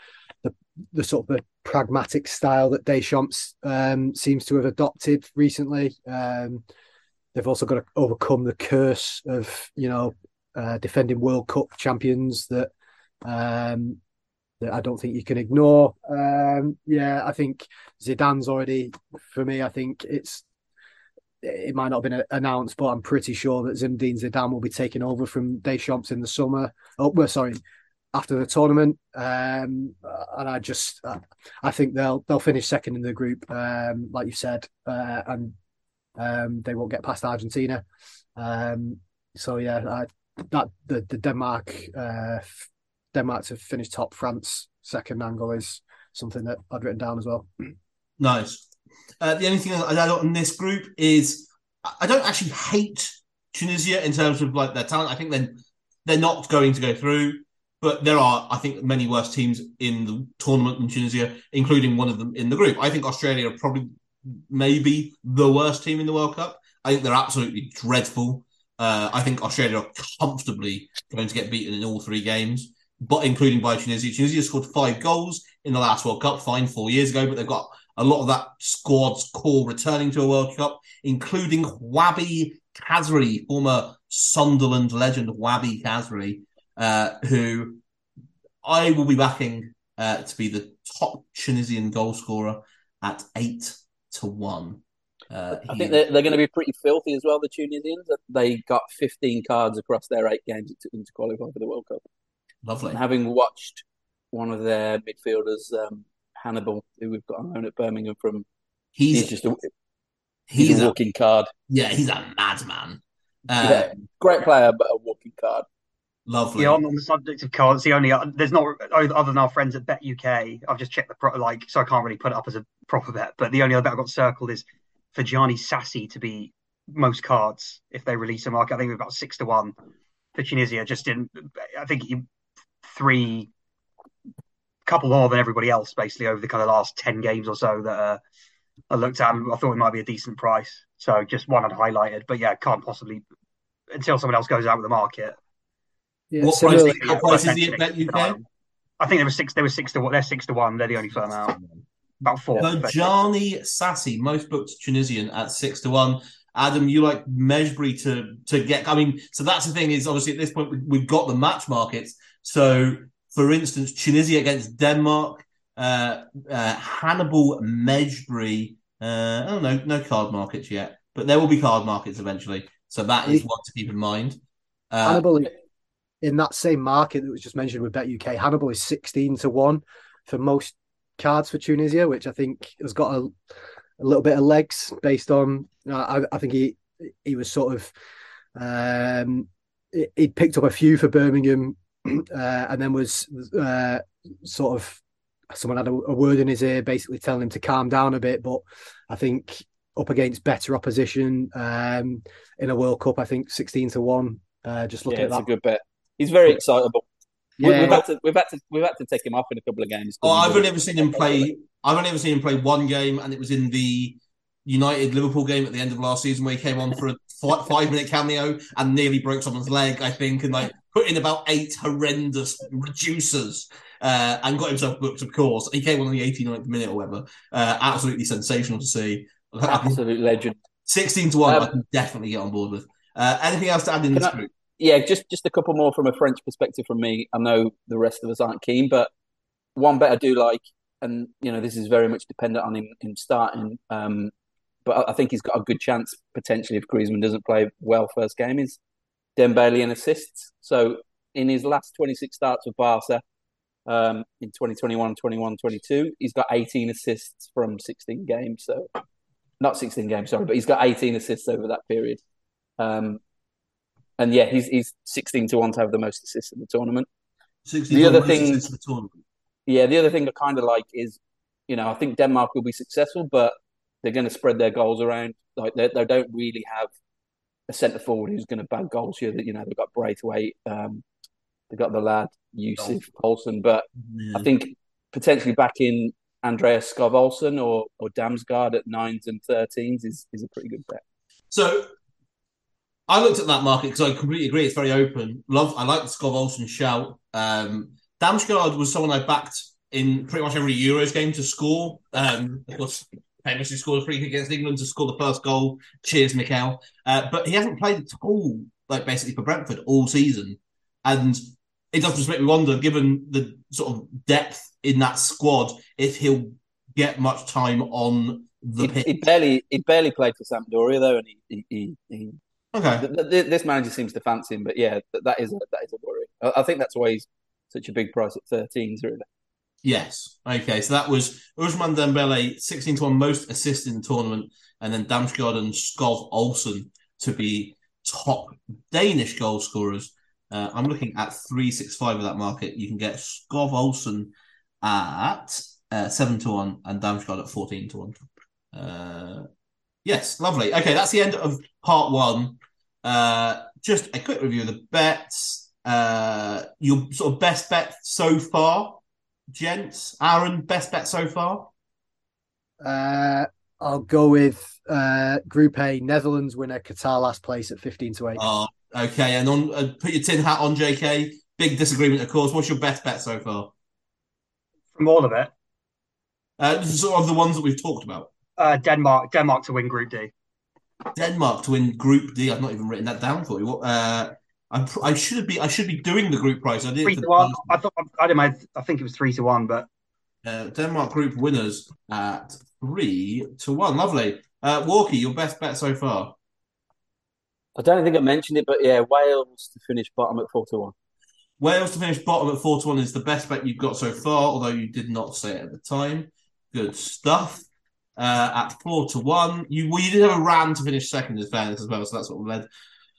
the the sort of the pragmatic style that Deschamps um, seems to have adopted recently. Um, they've also got to overcome the curse of you know uh, defending World Cup champions that. Um, that I don't think you can ignore. Um, yeah, I think Zidane's already, for me, I think it's, it might not have been announced, but I'm pretty sure that Zinedine Zidane will be taking over from Deschamps in the summer. Oh, well, sorry, after the tournament. Um, and I just, I think they'll they'll finish second in the group, um, like you said, uh, and um, they won't get past Argentina. Um, so yeah, I, that the, the Denmark. Uh, Denmark to finish top, France second angle is something that I'd written down as well. Nice. Uh, the only thing I'd add on this group is I don't actually hate Tunisia in terms of like their talent. I think they're, they're not going to go through, but there are, I think, many worse teams in the tournament than Tunisia, including one of them in the group. I think Australia are probably maybe the worst team in the World Cup. I think they're absolutely dreadful. Uh, I think Australia are comfortably going to get beaten in all three games. But including by Tunisia. Tunisia scored five goals in the last World Cup, fine, four years ago, but they've got a lot of that squad's core returning to a World Cup, including Wahbi Khazri, former Sunderland legend Wahbi Khazri, uh, who I will be backing uh, to be the top Tunisian goal scorer at eight to one. Uh, I think they're, they're going to be pretty filthy as well, the Tunisians. They got fifteen cards across their eight games it took them to qualify for the World Cup. Lovely. And having watched one of their midfielders, um, Hannibal, who we've got on loan at Birmingham from, he's, he's just a he's, he's a walking card. Yeah, he's a madman. Um, yeah, great player, but a walking card. Lovely. Yeah, I'm on the subject of cards. The only there's not other than our friends at Bet U K. I've just checked the pro, like, so I can't really put it up as a proper bet. But the only other bet I've got circled is for Gianni Sassi to be most cards if they release a market. I think we've got six to one for Tunisia. Just in, I think you. Three, couple more than everybody else, basically, over the kind of last ten games or so that uh, I looked at. I thought it might be a decent price. So just one I'd highlighted. But yeah, can't possibly, until someone else goes out with the market. Yeah, what price, think, what price is it that you pay? I think they were six, they were six to one. They're six to one. They're the only firm out. About four. Gianni Sassi, most booked Tunisian at six to one. Adam, you like Mejbri to, to get... I mean, so that's the thing is, obviously, at this point, we, we've got the match markets. So, for instance, Tunisia against Denmark, uh, uh, Hannibal Mejbri. Uh, I don't know, no card markets yet. But there will be card markets eventually. So that is one to keep in mind. Uh, Hannibal, in that same market that was just mentioned with Bet U K, Hannibal is sixteen to one for most cards for Tunisia, which I think has got a... a little bit of legs based on, uh, I, I think he he was sort of, um, he, he picked up a few for Birmingham uh, and then was uh, sort of, someone had a, a word in his ear basically telling him to calm down a bit. But I think up against better opposition um, in a World Cup. I think sixteen to one. Uh, just looking yeah, at that. It's a good bet. He's very excitable. Yeah. We've had to we've had to we've had to take him off in a couple of games. Oh, I've only ever seen him play. I've only ever seen him play one game, and it was in the United Liverpool game at the end of last season where he came on for a five, five minute cameo and nearly broke someone's leg, I think, and like put in about eight horrendous reducers uh, and got himself booked. Of course, he came on in the eighty-ninth minute or whatever. Uh, absolutely sensational to see. Absolute legend. Sixteen to one, um, I can definitely get on board with. Uh, anything else to add in this I- group? Yeah, just, just a couple more from a French perspective from me. I know the rest of us aren't keen, but one bet I do like, and you know this is very much dependent on him, him starting, um, but I think he's got a good chance, potentially, if Griezmann doesn't play well first game, is Dembele and assists. So in his last twenty-six starts with Barca, um, in twenty twenty-one, twenty-one, twenty-two, he's got eighteen assists from sixteen games. So not sixteen games, sorry, but he's got eighteen assists over that period. Um And yeah, he's he's sixteen to one to have the most assists in the tournament. Sixteen the other thing, assists in the tournament. Yeah, the other thing I kind of like is, you know, I think Denmark will be successful, but they're going to spread their goals around. Like they, they don't really have a centre forward who's going to bag goals here. That you know they've got Braithwaite, um, they've got the lad Yusuf Poulsen, but yeah. I think potentially back in Andreas Skov Olsen or or Damsgaard at nines and thirteens is is a pretty good bet. So. I looked at that market because I completely agree. It's very open. Love. I like the Skov Olsen shout. Um, Damsgaard was someone I backed in pretty much every Euros game to score. Um, of course, famously scored a free kick against England to score the first goal. Cheers, Mikel. Uh, but he hasn't played at all, like basically for Brentford all season, and it does just make me wonder, given the sort of depth in that squad, if he'll get much time on the pitch. He, he barely, he barely played for Sampdoria though, and he. he, he... Okay. This manager seems to fancy him, but yeah, that is a, that is a worry. I think that's why he's such a big price at thirteens, really. Yes. Okay, so that was Ousmane Dembele, sixteen to one, most assists in the tournament, and then Damsgaard and Skov Olsen to be top Danish goal scorers. Uh, I'm looking at three sixty-five of that market. You can get Skov Olsen at uh, seven to one and Damsgaard at fourteen to one. Uh, yes, lovely. Okay, that's the end of part one. Uh, just a quick review of the bets. Uh, your sort of best bet so far, gents. Aaron, best bet so far? Uh, I'll go with uh, Group A, Netherlands winner, Qatar last place at fifteen to eight. Oh, okay. And on, uh, put your tin hat on, J K. Big disagreement, of course. What's your best bet so far? From all of it? Uh, sort of the ones that we've talked about. Uh, Denmark, Denmark to win Group D. Denmark to win Group D. I've not even written that down for you. What, uh, I, I should be. I should be doing the group price. I did. Three to one. I thought. I didn't. Have, I think it was three to one. But uh, Denmark group winners at three to one. Lovely. Uh, Walkie, your best bet so far. I don't think I mentioned it, but yeah, Wales to finish bottom at four to one. Wales to finish bottom at four to one is the best bet you've got so far, although you did not say it at the time. Good stuff. Uh, at four to one, you well, you did have a ram to finish second in fairness as well, so that's what led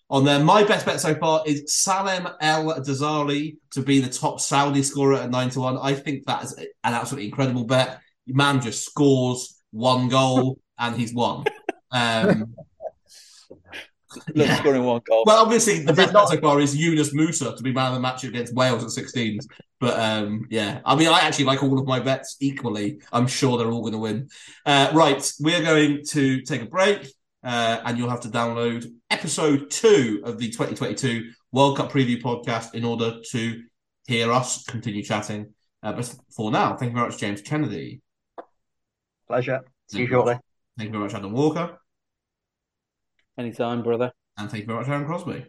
on there. My best bet so far is Salem El Dazali to be the top Saudi scorer at nine to one. I think that is an absolutely incredible bet. Your man just scores one goal and he's won. Um, yeah. Scoring one goal. Well, obviously the best bet so far is Yunus Musa to be man of the match against Wales at sixteens. But, um, yeah, I mean, I actually like all of my bets equally. I'm sure they're all going to win. Uh, right, we're going to take a break uh, and you'll have to download episode two of the twenty twenty-two World Cup Preview Podcast in order to hear us continue chatting. Uh, but for now, thank you very much, James Kennedy. Pleasure. See you shortly. Thank you very much, Adam Walker. Anytime, brother. And thank you very much, Aaron Crosby.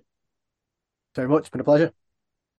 Very much. It's been a pleasure.